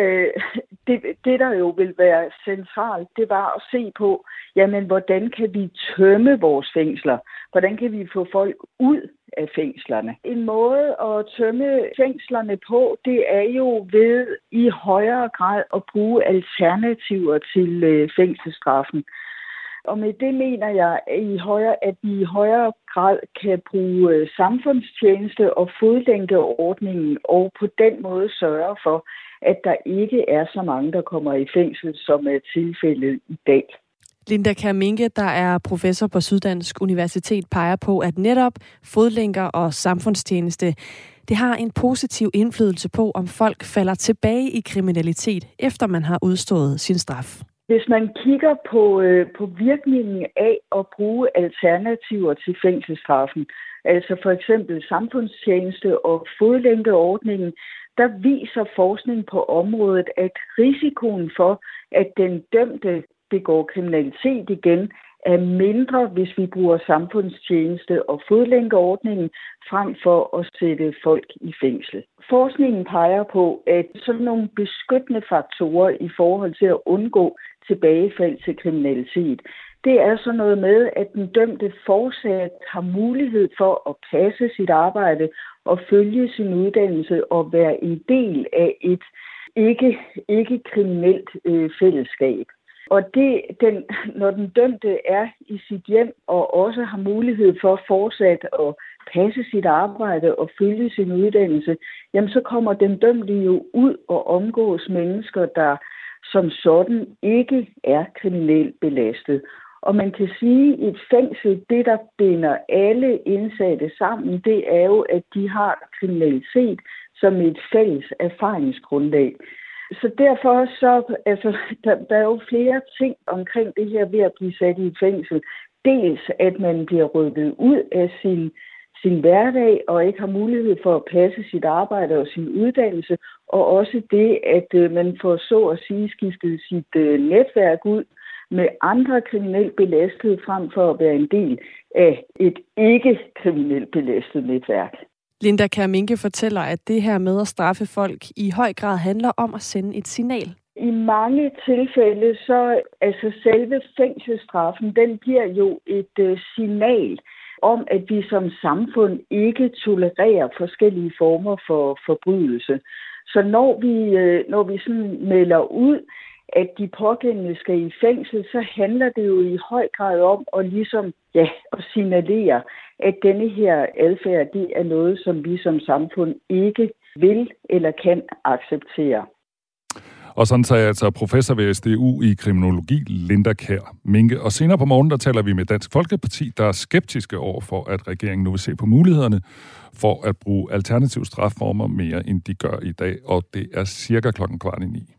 der jo vil være centralt, det var at se på, jamen hvordan kan vi tømme vores fængsler? Hvordan kan vi få folk ud af fængslerne? En måde at tømme fængslerne på, det er jo ved i højere grad at bruge alternativer til fængselsstraffen. Og med det mener jeg, at vi i højere grad kan bruge samfundstjeneste og fodlænkeordningen, og på den måde sørge for, at der ikke er så mange, der kommer i fængsel, som er tilfældet i dag. Linda Kjær Minke, der er professor på Syddansk Universitet, peger på, at netop fodlænker og samfundstjeneste, det har en positiv indflydelse på, om folk falder tilbage i kriminalitet, efter man har udstået sin straf. Hvis man kigger på virkningen af at bruge alternativer til fængselsstraffen, altså for eksempel samfundstjeneste og fodlænkeordningen, der viser forskning på området, at risikoen for, at den dømte begår kriminalitet igen, er mindre, hvis vi bruger samfundstjeneste og fodlænkeordningen frem for at sætte folk i fængsel. Forskningen peger på, at sådan nogle beskyttende faktorer i forhold til at undgå tilbagefald til kriminalitet, det er så noget med, at den dømte fortsat har mulighed for at passe sit arbejde og følge sin uddannelse og være en del af et ikke-kriminelt fællesskab. Og når den dømte er i sit hjem og også har mulighed for fortsat at passe sit arbejde og følge sin uddannelse, jamen så kommer den dømte jo ud og omgås mennesker, der som sådan ikke er kriminelt belastet. Og man kan sige, at et fængsel, det der binder alle indsatte sammen, det er jo, at de har kriminalitet som et fælles erfaringsgrundlag. Så derfor der er jo flere ting omkring det her ved at blive sat i et fængsel. Dels at man bliver rykket ud af sin hverdag og ikke har mulighed for at passe sit arbejde og sin uddannelse, og også det, at man får så at sige skiftet sit netværk ud med andre kriminelt belastede frem for at være en del af et ikke-kriminelt belastet netværk. Linda Kjær Minke fortæller, at det her med at straffe folk i høj grad handler om at sende et signal. I mange tilfælde, så altså selve fængselsstraffen, den giver jo et signal om, at vi som samfund ikke tolererer forskellige former for forbrydelse. Så når vi sådan melder ud, at de pågældende skal i fængsel, så handler det jo i høj grad om at at signalere, at denne her adfærd, det er noget, som vi som samfund ikke vil eller kan acceptere. Og sådan sagde altså professor ved SDU i kriminologi, Linda Kjær Minke. Og senere på morgenen, der taler vi med Dansk Folkeparti, der er skeptiske over for, at regeringen nu vil se på mulighederne for at bruge alternative strafformer mere, end de gør i dag. Og det er cirka 8:45.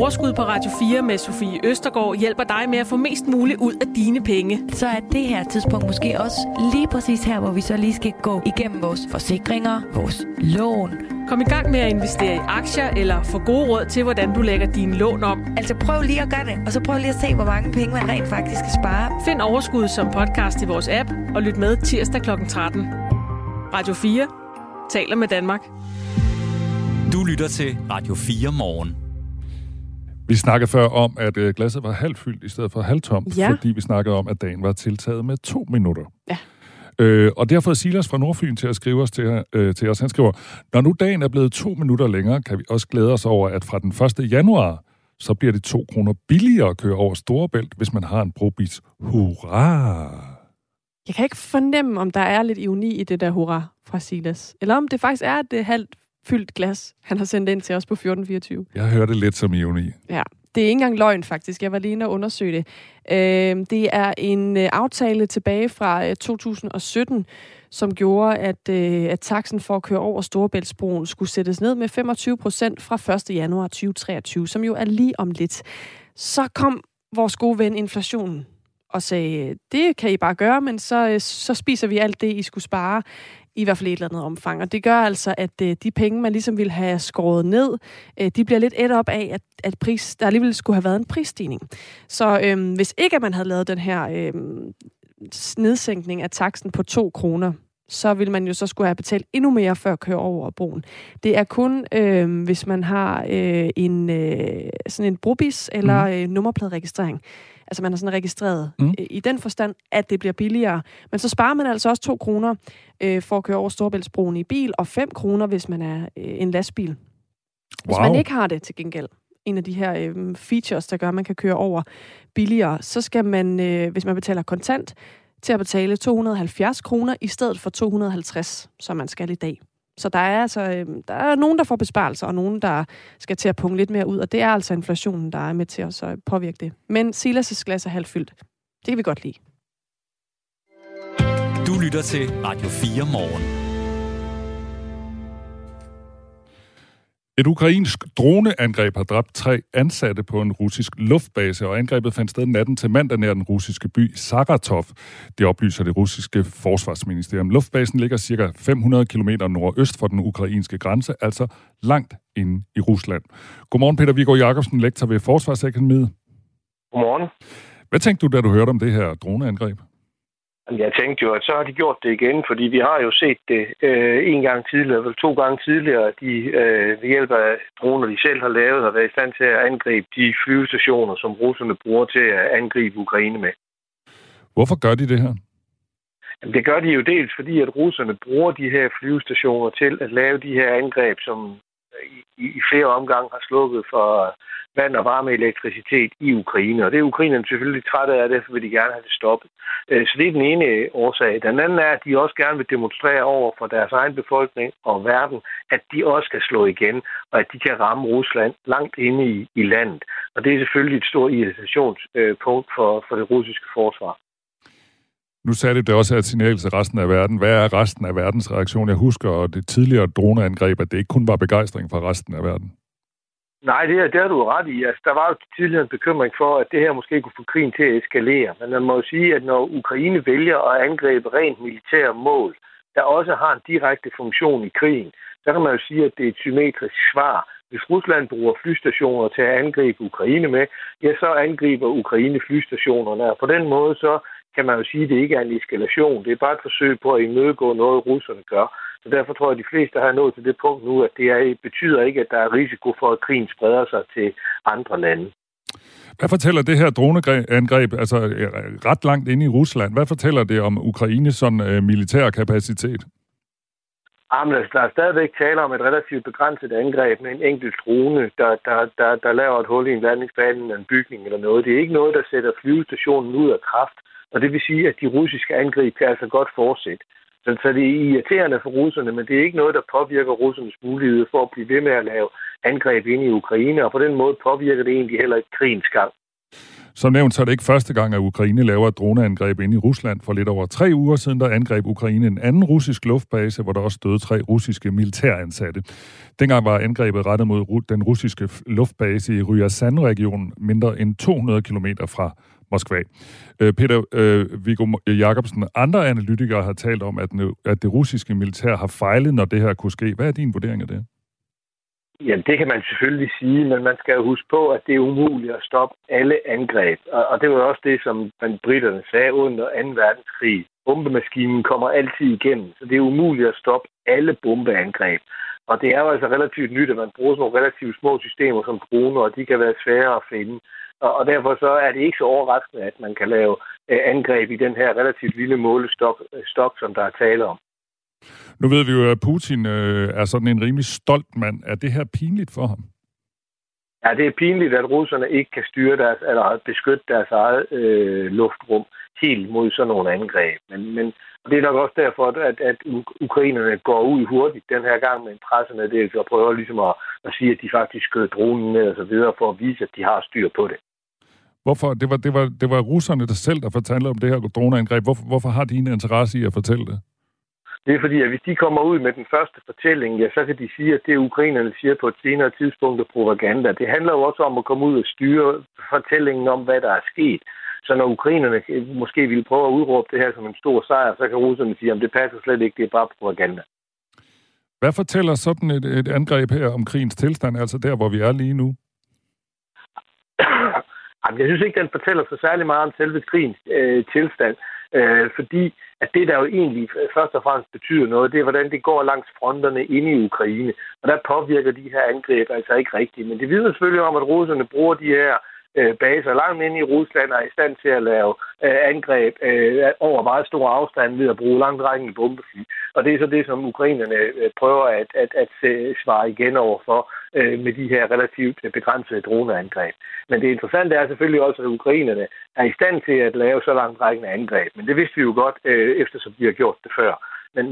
Overskud på Radio 4 med Sofie Østergaard hjælper dig med at få mest muligt ud af dine penge. Så er det her tidspunkt måske også lige præcis her, hvor vi så lige skal gå igennem vores forsikringer, vores lån. Kom i gang med at investere i aktier eller få gode råd til, hvordan du lægger dine lån om. Altså prøv lige at gøre det, og så prøv lige at se, hvor mange penge man rent faktisk kan spare. Find Overskud som podcast i vores app og lyt med tirsdag kl. 13. Radio 4 taler med Danmark. Du lytter til Radio 4 morgen. Vi snakkede før om, at glasset var halvfyldt i stedet for halvtomt, fordi vi snakkede om, at dagen var tiltaget med 2 minutter. Ja. Og det har fået Silas fra Nordfyn til at skrive os til os. Han skriver, når nu dagen er blevet 2 minutter længere, kan vi også glæde os over, at fra den 1. januar, så bliver det 2 kroner billigere at køre over Storebælt, hvis man har en BroBizz. Hurra! Jeg kan ikke fornemme, om der er lidt ironi i det der hurra fra Silas. Eller om det faktisk er, at det er halvt fyldt glas, han har sendt ind til os på 1424. Jeg hørte det lidt som ironi. Ja, det er ikke engang løgn faktisk. Jeg var lige inde og undersøge det. Det er en aftale tilbage fra 2017, som gjorde, at taksen for at køre over Storebæltsbroen skulle sættes ned med 25% fra 1. januar 2023, som jo er lige om lidt. Så kom vores gode ven inflationen og sagde, det kan I bare gøre, men så spiser vi alt det, I skulle spare, i hvert fald et eller andet omfang. Og det gør altså, at de penge, man ligesom ville have skåret ned, de bliver lidt ædt op af, at der alligevel skulle have været en prisstigning. Så hvis ikke man havde lavet den her nedsænkning af taksten på 2 kroner, så ville man jo så skulle have betalt endnu mere før at køre over broen. Det er kun, hvis man har sådan en BroBizz eller nummerpladeregistrering. Altså man har sådan registreret i den forstand, at det bliver billigere. Men så sparer man altså også 2 kroner for at køre over Storebæltsbroen i bil, og 5 kroner, hvis man er en lastbil. Wow. Hvis man ikke har det til gengæld, en af de her features, der gør, at man kan køre over billigere, så skal man, hvis man betaler kontant, til at betale 270 kroner i stedet for 250, som man skal i dag. Så der er altså der er nogen, der får besparelser, og nogen, der skal til at punge lidt mere ud, og det er altså inflationen, der er med til at så påvirke det. Men Silas' glas er halvfyldt. Det kan vi godt lide. Du lytter til Radio 4 Morgen. Et ukrainsk droneangreb har dræbt 3 ansatte på en russisk luftbase, og angrebet fandt sted natten til mandag nær den russiske by Saratov. Det oplyser det russiske forsvarsministerium. Luftbasen ligger ca. 500 km nordøst for den ukrainske grænse, altså langt inde i Rusland. Godmorgen, Peter Viggo Jacobsen, lektor ved Forsvarsakademiet. Godmorgen. Hvad tænkte du, da du hørte om det her droneangreb? Jeg tænkte jo, at så har de gjort det igen, fordi vi har jo set det en gang tidligere, eller 2 gange tidligere, de ved hjælp af droner, de selv har lavet, har været i stand til at angribe de flyvestationer, som russerne bruger til at angribe Ukraine med. Hvorfor gør de det her? Jamen, det gør de jo dels, fordi at russerne bruger de her flyvestationer til at lave de her angreb, som i flere omgange har slukket for vand og varme elektricitet i Ukraine. Og det er ukrainerne selvfølgelig trætte af, derfor vil de gerne have det stoppet. Så det er den ene årsag. Den anden er, at de også gerne vil demonstrere over for deres egen befolkning og verden, at de også kan slå igen, og at de kan ramme Rusland langt inde i landet. Og det er selvfølgelig et stort irritationspunkt for det russiske forsvar. Nu sagde det også et signal til resten af verden. Hvad er resten af verdens reaktion? Jeg husker det tidligere droneangreb, at det ikke kun var begejstring fra resten af verden. Nej, det har du ret i. Altså, der var jo tidligere en bekymring for, at det her måske kunne få krigen til at eskalere. Men man må jo sige, at når Ukraine vælger at angribe rent militære mål, der også har en direkte funktion i krigen, så kan man jo sige, at det er et symmetrisk svar. Hvis Rusland bruger flystationer til at angribe Ukraine med, ja, så angriber Ukraine flystationerne. Og på den måde så kan man jo sige, at det ikke er en eskalation. Det er bare et forsøg på at imødegå noget, russerne gør. Så derfor tror jeg, at de fleste har nået til det punkt nu, at det betyder ikke, at der er risiko for, at krigen spreder sig til andre lande. Hvad fortæller det her droneangreb, altså ret langt inde i Rusland, hvad fortæller det om Ukraines sådan militær kapacitet? Jamen, der er stadigvæk tale om et relativt begrænset angreb med en enkelt drone, der laver et hul i en landingsbane eller en bygning eller noget. Det er ikke noget, der sætter flyvestationen ud af kraft. Og det vil sige, at de russiske angreb kan altså godt fortsætte. Så det er irriterende for russerne, men det er ikke noget, der påvirker russernes mulighed for at blive ved med at lave angreb ind i Ukraine, og på den måde påvirker det egentlig heller ikke krigens gang. Som nævnt, så er det ikke første gang, at Ukraine laver et droneangreb ind i Rusland. For lidt over 3 uger siden, der angreb Ukraine en anden russisk luftbase, hvor der også døde 3 russiske militæransatte. Dengang var angrebet rettet mod den russiske luftbase i Ryazan-regionen, mindre end 200 km fra Moskva. Peter Viggo Jacobsen, andre analytikere har talt om, at det russiske militær har fejlet, når det her kunne ske. Hvad er din vurdering af det? Ja, det kan man selvfølgelig sige, men man skal jo huske på, at det er umuligt at stoppe alle angreb. Og det var også det, som briterne sagde under 2. verdenskrig. Bombemaskinen kommer altid igennem, så det er umuligt at stoppe alle bombeangreb. Og det er jo altså relativt nyt, at man bruger sådan nogle relativt små systemer som droner, og de kan være svære at finde. Og derfor så er det ikke så overraskende, at man kan lave angreb i den her relativt lille målestok, som der er tale om. Nu ved vi jo, at Putin er sådan en rimelig stolt mand. Er det her pinligt for ham? Ja, det er pinligt, at russerne ikke kan styre deres, eller beskytte deres eget luftrum helt mod sådan nogle angreb. Men det er nok også derfor, at ukrainerne går ud hurtigt den her gang med en pressemeddelelse og prøver ligesom at sige, at de faktisk skød dronen ned og så videre for at vise, at de har styr på det. Hvorfor? Det var russerne der selv, der fortalte om det her droneangreb. Hvorfor har de en interesse i at fortælle det? Det er fordi, at hvis de kommer ud med den første fortælling, ja, så kan de sige, at det ukrainerne siger på et senere tidspunkt er propaganda. Det handler jo også om at komme ud og styre fortællingen om, hvad der er sket. Så når ukrainerne måske ville prøve at udråbe det her som en stor sejr, så kan russerne sige, at det passer slet ikke, det er bare propaganda. Hvad fortæller sådan et angreb her om krigens tilstand, altså der, hvor vi er lige nu? Jeg synes ikke, den fortæller så særlig meget om selve krigens tilstand. Fordi at det, der jo egentlig først og fremmest betyder noget, det er, hvordan det går langs fronterne inde i Ukraine. Og der påvirker de her angreb altså ikke rigtigt. Men det vidner selvfølgelig om, at russerne bruger de her baser langt inde i Rusland og er i stand til at lave angreb over meget store afstande ved at bruge langtrækkende bombefly. Og det er så det, som ukrainerne prøver at svare igen overfor med de her relativt begrænsede droneangreb. Men det interessante er selvfølgelig også, at ukrainerne er i stand til at lave så langtrækkende angreb. Men det vidste vi jo godt, eftersom de har gjort det før.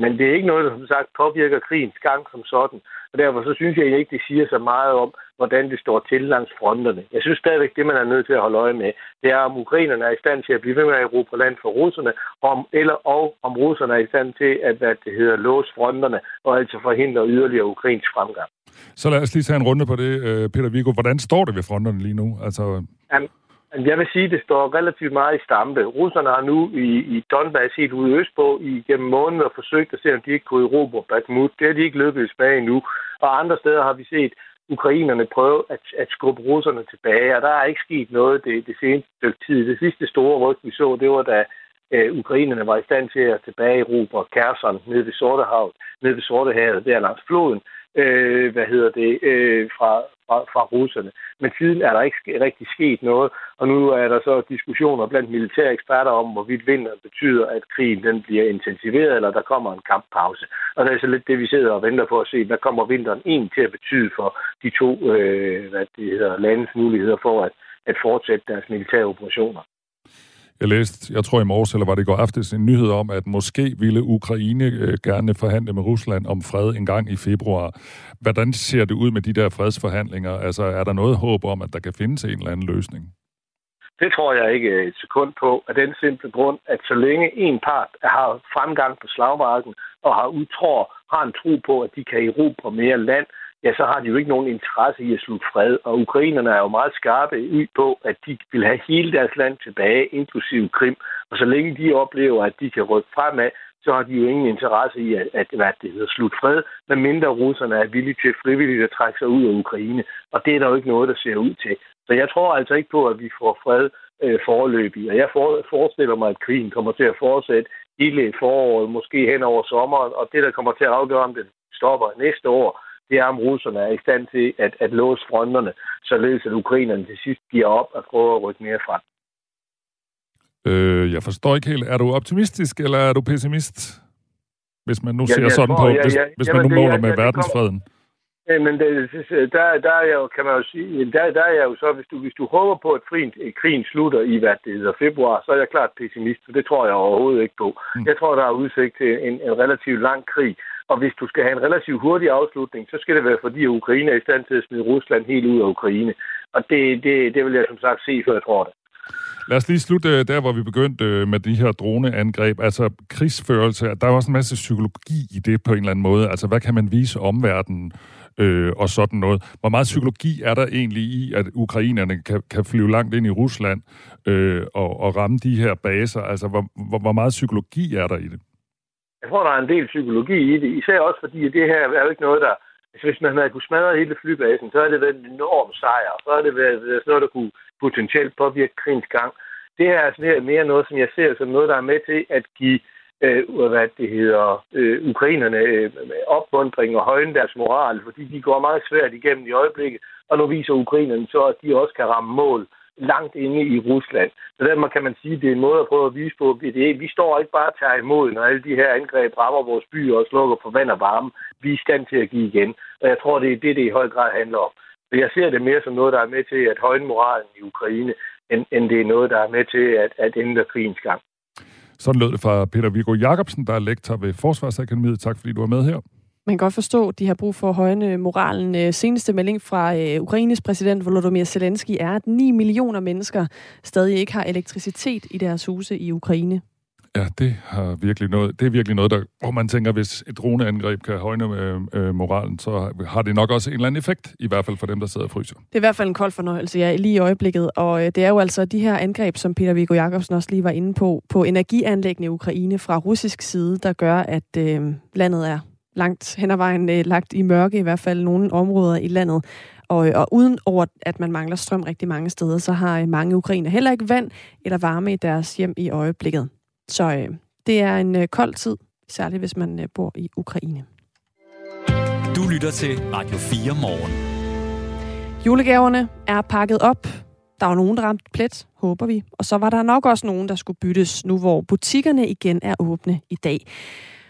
Men det er ikke noget, der som sagt påvirker krigens gang som sådan. Og derfor så synes jeg ikke, det siger så meget om, hvordan det står til langs fronterne. Jeg synes stadigvæk, det man er nødt til at holde øje med, det er, om ukrainerne er i stand til at blive ved med at erobre land for russerne, og om russerne er i stand til at, hvad det hedder, låse fronterne og altså forhindre yderligere ukrainsk fremgang. Så lad os lige tage en runde på det, Peter Viggo. Hvordan står det ved fronterne lige nu? Altså... Jeg vil sige, at det står relativt meget i stampe. Russerne har nu i Donbass helt ude østpå igennem måneder forsøgt at se, om de ikke kunne erobre Bakhmut. Det har de ikke lykkedes med endnu. Og andre steder har vi set ukrainerne prøve at skubbe russerne tilbage, og der er ikke sket noget det seneste stykke tid. Det sidste store ryk, vi så, det var da ukrainerne var i stand til at tilbageerobre Kherson nede ved Sortehavet, der langs floden. Fra russerne. Men siden er der ikke rigtig sket noget, og nu er der så diskussioner blandt militære eksperter om, hvorvidt vinteren betyder, at krigen den bliver intensiveret, eller der kommer en kamppause. Og det er så lidt det, vi sidder og venter på at se, hvad kommer vinteren egentlig til at betyde for de to landes muligheder for at fortsætte deres militære operationer. Jeg læste, jeg tror i morges, eller var det i går aftes, en nyhed om, at måske ville Ukraine gerne forhandle med Rusland om fred en gang i februar. Hvordan ser det ud med de der fredsforhandlinger? Altså, er der noget håb om, at der kan findes en eller anden løsning? Det tror jeg ikke et sekund på, af den simple grund, at så længe en part har fremgang på slagmarken og har en tro på, at de kan erobre mere land, ja, så har de jo ikke nogen interesse i at slutte fred. Og ukrainerne er jo meget skarpe ud på, at de vil have hele deres land tilbage, inklusive Krim. Og så længe de oplever, at de kan rykke fremad, så har de jo ingen interesse i at slutte fred, medmindre russerne er villige til frivilligt at trække sig ud af Ukraine. Og det er der jo ikke noget, der ser ud til. Så jeg tror altså ikke på, at vi får fred foreløbig. Og jeg forestiller mig, at krigen kommer til at fortsætte hele foråret, måske hen over sommeren. Og det, der kommer til at afgøre, om den stopper næste år, det er, om russerne er i stand til at låse fronterne, således at ukrainerne til sidst giver op og prøver at rykke mere frem. Jeg forstår ikke helt. Er du optimistisk, eller er du pessimist? Hvis man nu ser sådan på, hvis man nu måler med verdensfreden. Men der er jeg jo så, hvis du håber på, at krigen slutter i februar, så er jeg klart pessimist, for det tror jeg overhovedet ikke på. Jeg tror, der er udsigt til en relativt lang krig, og hvis du skal have en relativt hurtig afslutning, så skal det være, fordi Ukraine er i stand til at smide Rusland helt ud af Ukraine. Og det vil jeg som sagt se, før jeg tror det. Lad os lige slutte der, hvor vi begyndte med de her droneangreb. Altså krigsførelse, der er også en masse psykologi i det på en eller anden måde. Altså hvad kan man vise omverdenen og sådan noget? Hvor meget psykologi er der egentlig i, at ukrainerne kan flyve langt ind i Rusland og ramme de her baser? Altså hvor meget psykologi er der i det? Jeg tror, der er en del psykologi i det, især også fordi det her er jo ikke noget, der... Hvis man havde kunne smadre hele flybasen, så havde det været en enorm sejr, så havde det været sådan noget, der kunne potentielt påvirke krigens gang. Det her er mere noget, som jeg ser som noget, der er med til at give ukrainerne opmuntring og højne deres moral, fordi de går meget svært igennem i øjeblikket, og nu viser ukrainerne så, at de også kan ramme mål langt inde i Rusland. Så derfor kan man sige, at det er en måde at prøve at vise på, at vi står ikke bare og tager imod, når alle de her angreb rammer vores byer og slukker for vand og varme. Vi er i stand til at give igen. Og jeg tror, det er det i høj grad handler om. Så jeg ser det mere som noget, der er med til at højne moralen i Ukraine, end det er noget, der er med til at ændre krigens gang. Sådan lød det fra Peter Viggo Jacobsen, der er lektor ved Forsvarsakademiet. Tak fordi du var med her. Man kan godt forstå, at de har brug for at højne moralen. Seneste melding fra Ukraines præsident Volodymyr Zelensky er, at 9 millioner mennesker stadig ikke har elektricitet i deres huse i Ukraine. Ja, det er virkelig noget, der, hvor man tænker, hvis et droneangreb kan højne moralen, så har det nok også en eller anden effekt, i hvert fald for dem, der sidder og fryser. Det er i hvert fald en kold fornøjelse, ja, lige i øjeblikket. Og det er jo altså de her angreb, som Peter Viggo Jacobsen også lige var inde på energianlæggene i Ukraine fra russisk side, der gør, at landet er langt hen ad vejen lagt i mørke, i hvert fald nogle områder i landet. Og uden over, at man mangler strøm rigtig mange steder, så har mange ukrainer heller ikke vand eller varme i deres hjem i øjeblikket. Så det er en kold tid, særligt hvis man bor i Ukraine. Du lytter til Radio 4 Morgen. Julegaverne er pakket op. Der var nogen, der ramte plet, håber vi. Og så var der nok også nogen, der skulle byttes nu, hvor butikkerne igen er åbne i dag.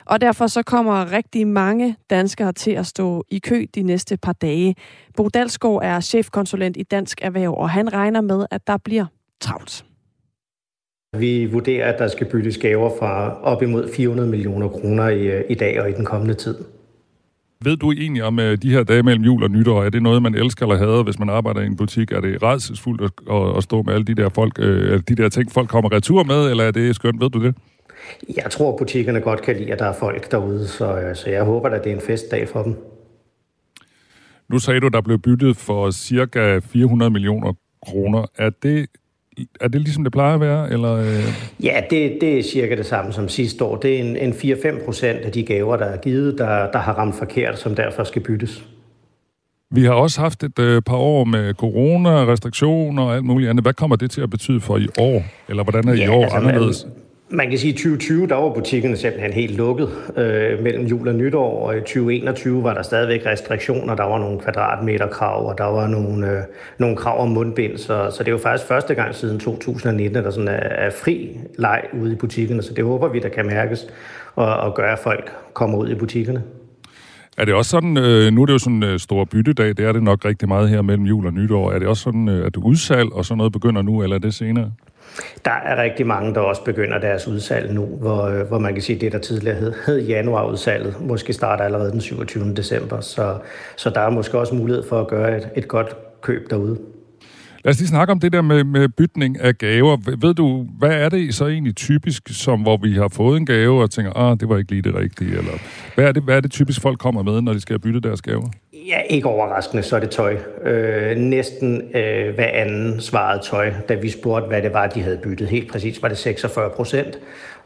Og derfor så kommer rigtig mange danskere til at stå i kø de næste par dage. Bo Dalsgaard er chefkonsulent i Dansk Erhverv, og han regner med, at der bliver travlt. Vi vurderer, at der skal byttes gaver fra op imod 400 millioner kroner i dag og i den kommende tid. Ved du egentlig om de her dage mellem jul og nytår, er det noget, man elsker eller hader, hvis man arbejder i en butik? Er det rædselsfuldt at stå med alle de der folk, de der ting, folk kommer retur med, eller er det skønt? Ved du det? Jeg tror, butikkerne godt kan lide, at der er folk derude, så jeg håber, at det er en festdag for dem. Nu sagde du, der blev byttet for cirka 400 millioner kroner. Er det ligesom det plejer at være? Eller? Ja, det er cirka det samme som sidste år. Det er en 4-5% af de gaver, der er givet, der har ramt forkert, som derfor skal byttes. Vi har også haft et par år med corona, restriktioner og alt muligt andet. Hvad kommer det til at betyde for i år? Eller hvordan er i år altså, anderledes? Man kan sige, at i 2020, der var butikkerne simpelthen helt lukket mellem jul og nytår, og i 2021 var der stadigvæk restriktioner. Der var nogle kvadratmeterkrav, og der var nogle krav om mundbind, så det er jo faktisk første gang siden 2019, at der sådan er fri leg ude i butikkerne, så det håber vi, der kan mærkes og gøre, at folk kommer ud i butikkerne. Er det også sådan, nu er det jo sådan en stor byttedag, det er det nok rigtig meget her mellem jul og nytår, er det også sådan, at udsalg og sådan noget begynder nu, eller er det senere? Der er rigtig mange, der også begynder deres udsalg nu, hvor man kan sige, at det, der tidligere hed januarudsalget, måske starter allerede den 27. december. Så der er måske også mulighed for at gøre et godt køb derude. Lad os lige snakke om det der med bytning af gaver. Ved du, hvad er det så egentlig typisk, som hvor vi har fået en gave og tænker, det var ikke lige det rigtige? Eller, hvad er det typisk, folk kommer med, når de skal bytte deres gaver? Ja, ikke overraskende, så er det tøj. Næsten hver anden svarede tøj, da vi spurgte, hvad det var, de havde byttet. Helt præcis var det 46%.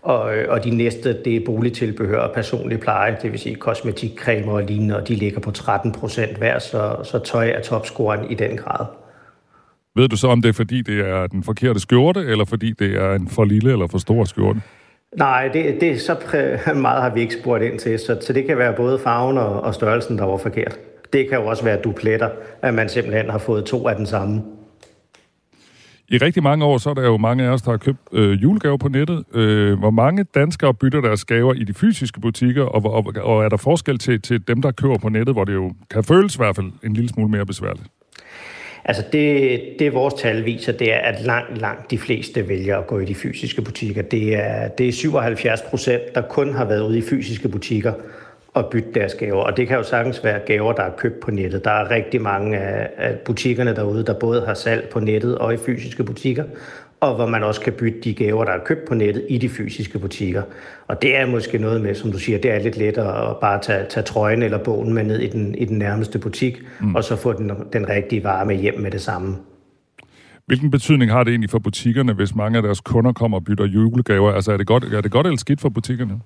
Og de næste, det er boligtilbehør og personlig pleje, det vil sige kosmetikcremer og lignende, og de ligger på 13% hver, så tøj er topscoren i den grad. Ved du så, om det er, fordi det er den forkerte skjorte, eller fordi det er en for lille eller for stor skjorte? Nej, det er så meget har vi ikke spurgt ind til, så det kan være både farven og størrelsen, der var forkert. Det kan jo også være dupletter, at man simpelthen har fået to af den samme. I rigtig mange år, så er der jo mange af os, der har købt julegaver på nettet. Hvor mange danskere bytter deres gaver i de fysiske butikker, og er der forskel til dem, der køber på nettet, hvor det jo kan føles i hvert fald en lille smule mere besværligt? Altså det vores tal viser, det er, at langt de fleste vælger at gå i de fysiske butikker. Det er 77%, der kun har været ude i fysiske butikker og bytte deres gaver. Og det kan jo sagtens være gaver, der er købt på nettet. Der er rigtig mange af butikkerne derude, der både har salg på nettet og i fysiske butikker, og hvor man også kan bytte de gaver, der er købt på nettet i de fysiske butikker. Og det er måske noget med, som du siger, det er lidt lettere at bare tage trøjen eller bogen med ned i den nærmeste butik, og så få den rigtige vare med hjem med det samme. Hvilken betydning har det egentlig for butikkerne, hvis mange af deres kunder kommer og bytter julegaver? Altså er det godt eller skidt for butikkerne?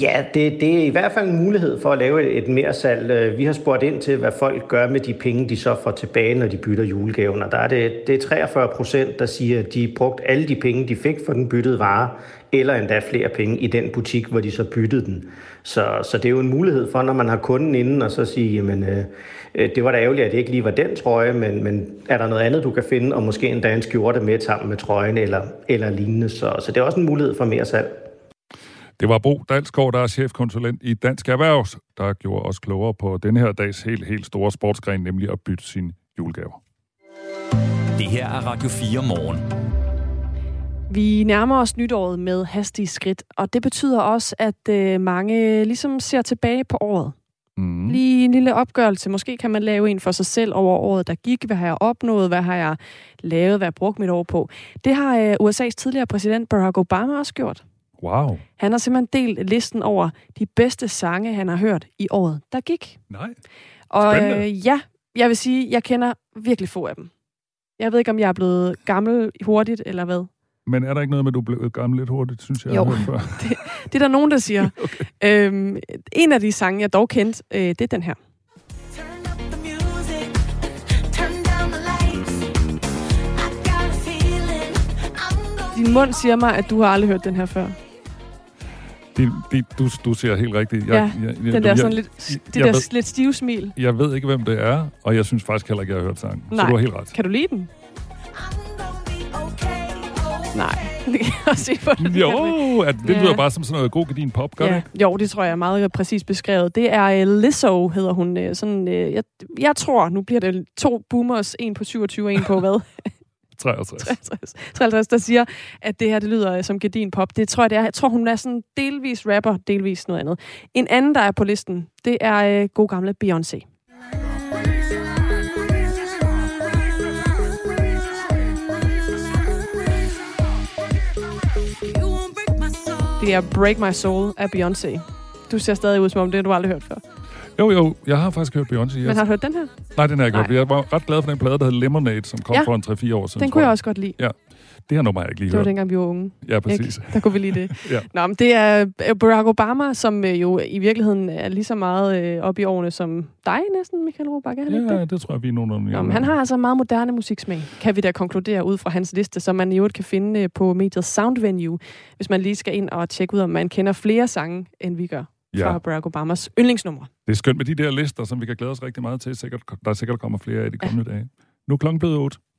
Ja, det er i hvert fald en mulighed for at lave et mere salg. Vi har spurgt ind til, hvad folk gør med de penge, de så får tilbage, når de bytter julegaven. Og der er det er 43%, der siger, at de brugte alle de penge, de fik for den byttede vare, eller endda flere penge i den butik, hvor de så byttede den. Så det er jo en mulighed for, når man har kunden inden, og så sige, jamen, det var da ærgerligt, at det ikke lige var den trøje, men er der noget andet, du kan finde, og måske endda en skjorte med sammen med trøjen eller lignende. Så det er også en mulighed for mere salg. Det var Bo Dalsgaard, der er chefkonsulent i Dansk Erhverv, der gjorde os klogere på denne her dags helt store sportsgren, nemlig at bytte sine julegaver. Det her er Radio 4 Morgen. Vi nærmer os nytåret med hastige skridt, og det betyder også, at mange ligesom ser tilbage på året. Lige en lille opgørelse. Måske kan man lave en for sig selv over året, der gik. Hvad har jeg opnået? Hvad har jeg lavet? Hvad har jeg brugt mit år på? Det har USA's tidligere præsident Barack Obama også gjort. Wow. Han har simpelthen delt listen over de bedste sange, han har hørt i året, der gik. Nej. Spændende. Og jeg vil sige, jeg kender virkelig få af dem. Jeg ved ikke, om jeg er blevet gammel hurtigt, eller hvad. Men er der ikke noget med, at du blev gammel lidt hurtigt, synes jeg? Jo, det er der nogen, der siger. Okay. En af de sange, jeg dog kendte, det er den her. Din mund siger mig, at du har aldrig hørt den her før. Du ser helt rigtigt. Lidt stive smil. Jeg ved ikke, hvem det er, og jeg synes faktisk heller ikke, jeg har hørt sangen. Nej. Så du har helt ret. Kan du lide den? Nej, det kan jeg se på den. Jo, det lyder bare som sådan noget god gedigen pop, gør det? Jo, det tror jeg er meget præcis beskrevet. Det er Lizzo, hedder hun. Sådan, jeg tror, nu bliver det to boomers, en på 27 og en på hvad? 53, der siger, at det her, det lyder som gedin pop. Det tror jeg, det er. Jeg tror, hun er sådan delvis rapper, delvis noget andet. En anden, der er på listen, det er god gamle Beyoncé. Det er Break My Soul af Beyoncé. Du ser stadig ud, som om det, du aldrig hørt før. Jo, jeg har faktisk hørt Beyoncé. Men har du hørt den her? Nej, den har jeg ikke hørt. Jeg var ret glad for den plade, der hed Lemonade, som kom for en 3-4 år siden. Den kunne jeg også godt lide. Ja. Det her nummer har jeg ikke lige hørt. Det var dengang, vi var unge. Ja, præcis. Ikke? Der kunne vi lide det. Ja. Nå, men det er Barack Obama, som jo i virkeligheden er lige så meget op i årene som dig næsten, Michael Robach. Ja, det tror jeg, vi er nogenlunde. Nå, men han har altså meget moderne musiksmag, kan vi da konkludere ud fra hans liste, som man i øvrigt kan finde på mediet Soundvenue, hvis man lige skal ind og tjekke ud, om man kender flere sange, end vi gør. Fra Barack Obamas yndlingsnumre. Det er skønt med de der lister, som vi kan glæde os rigtig meget til. Der er sikkert kommer flere af de kommende dage. Nu er klokken blevet 8.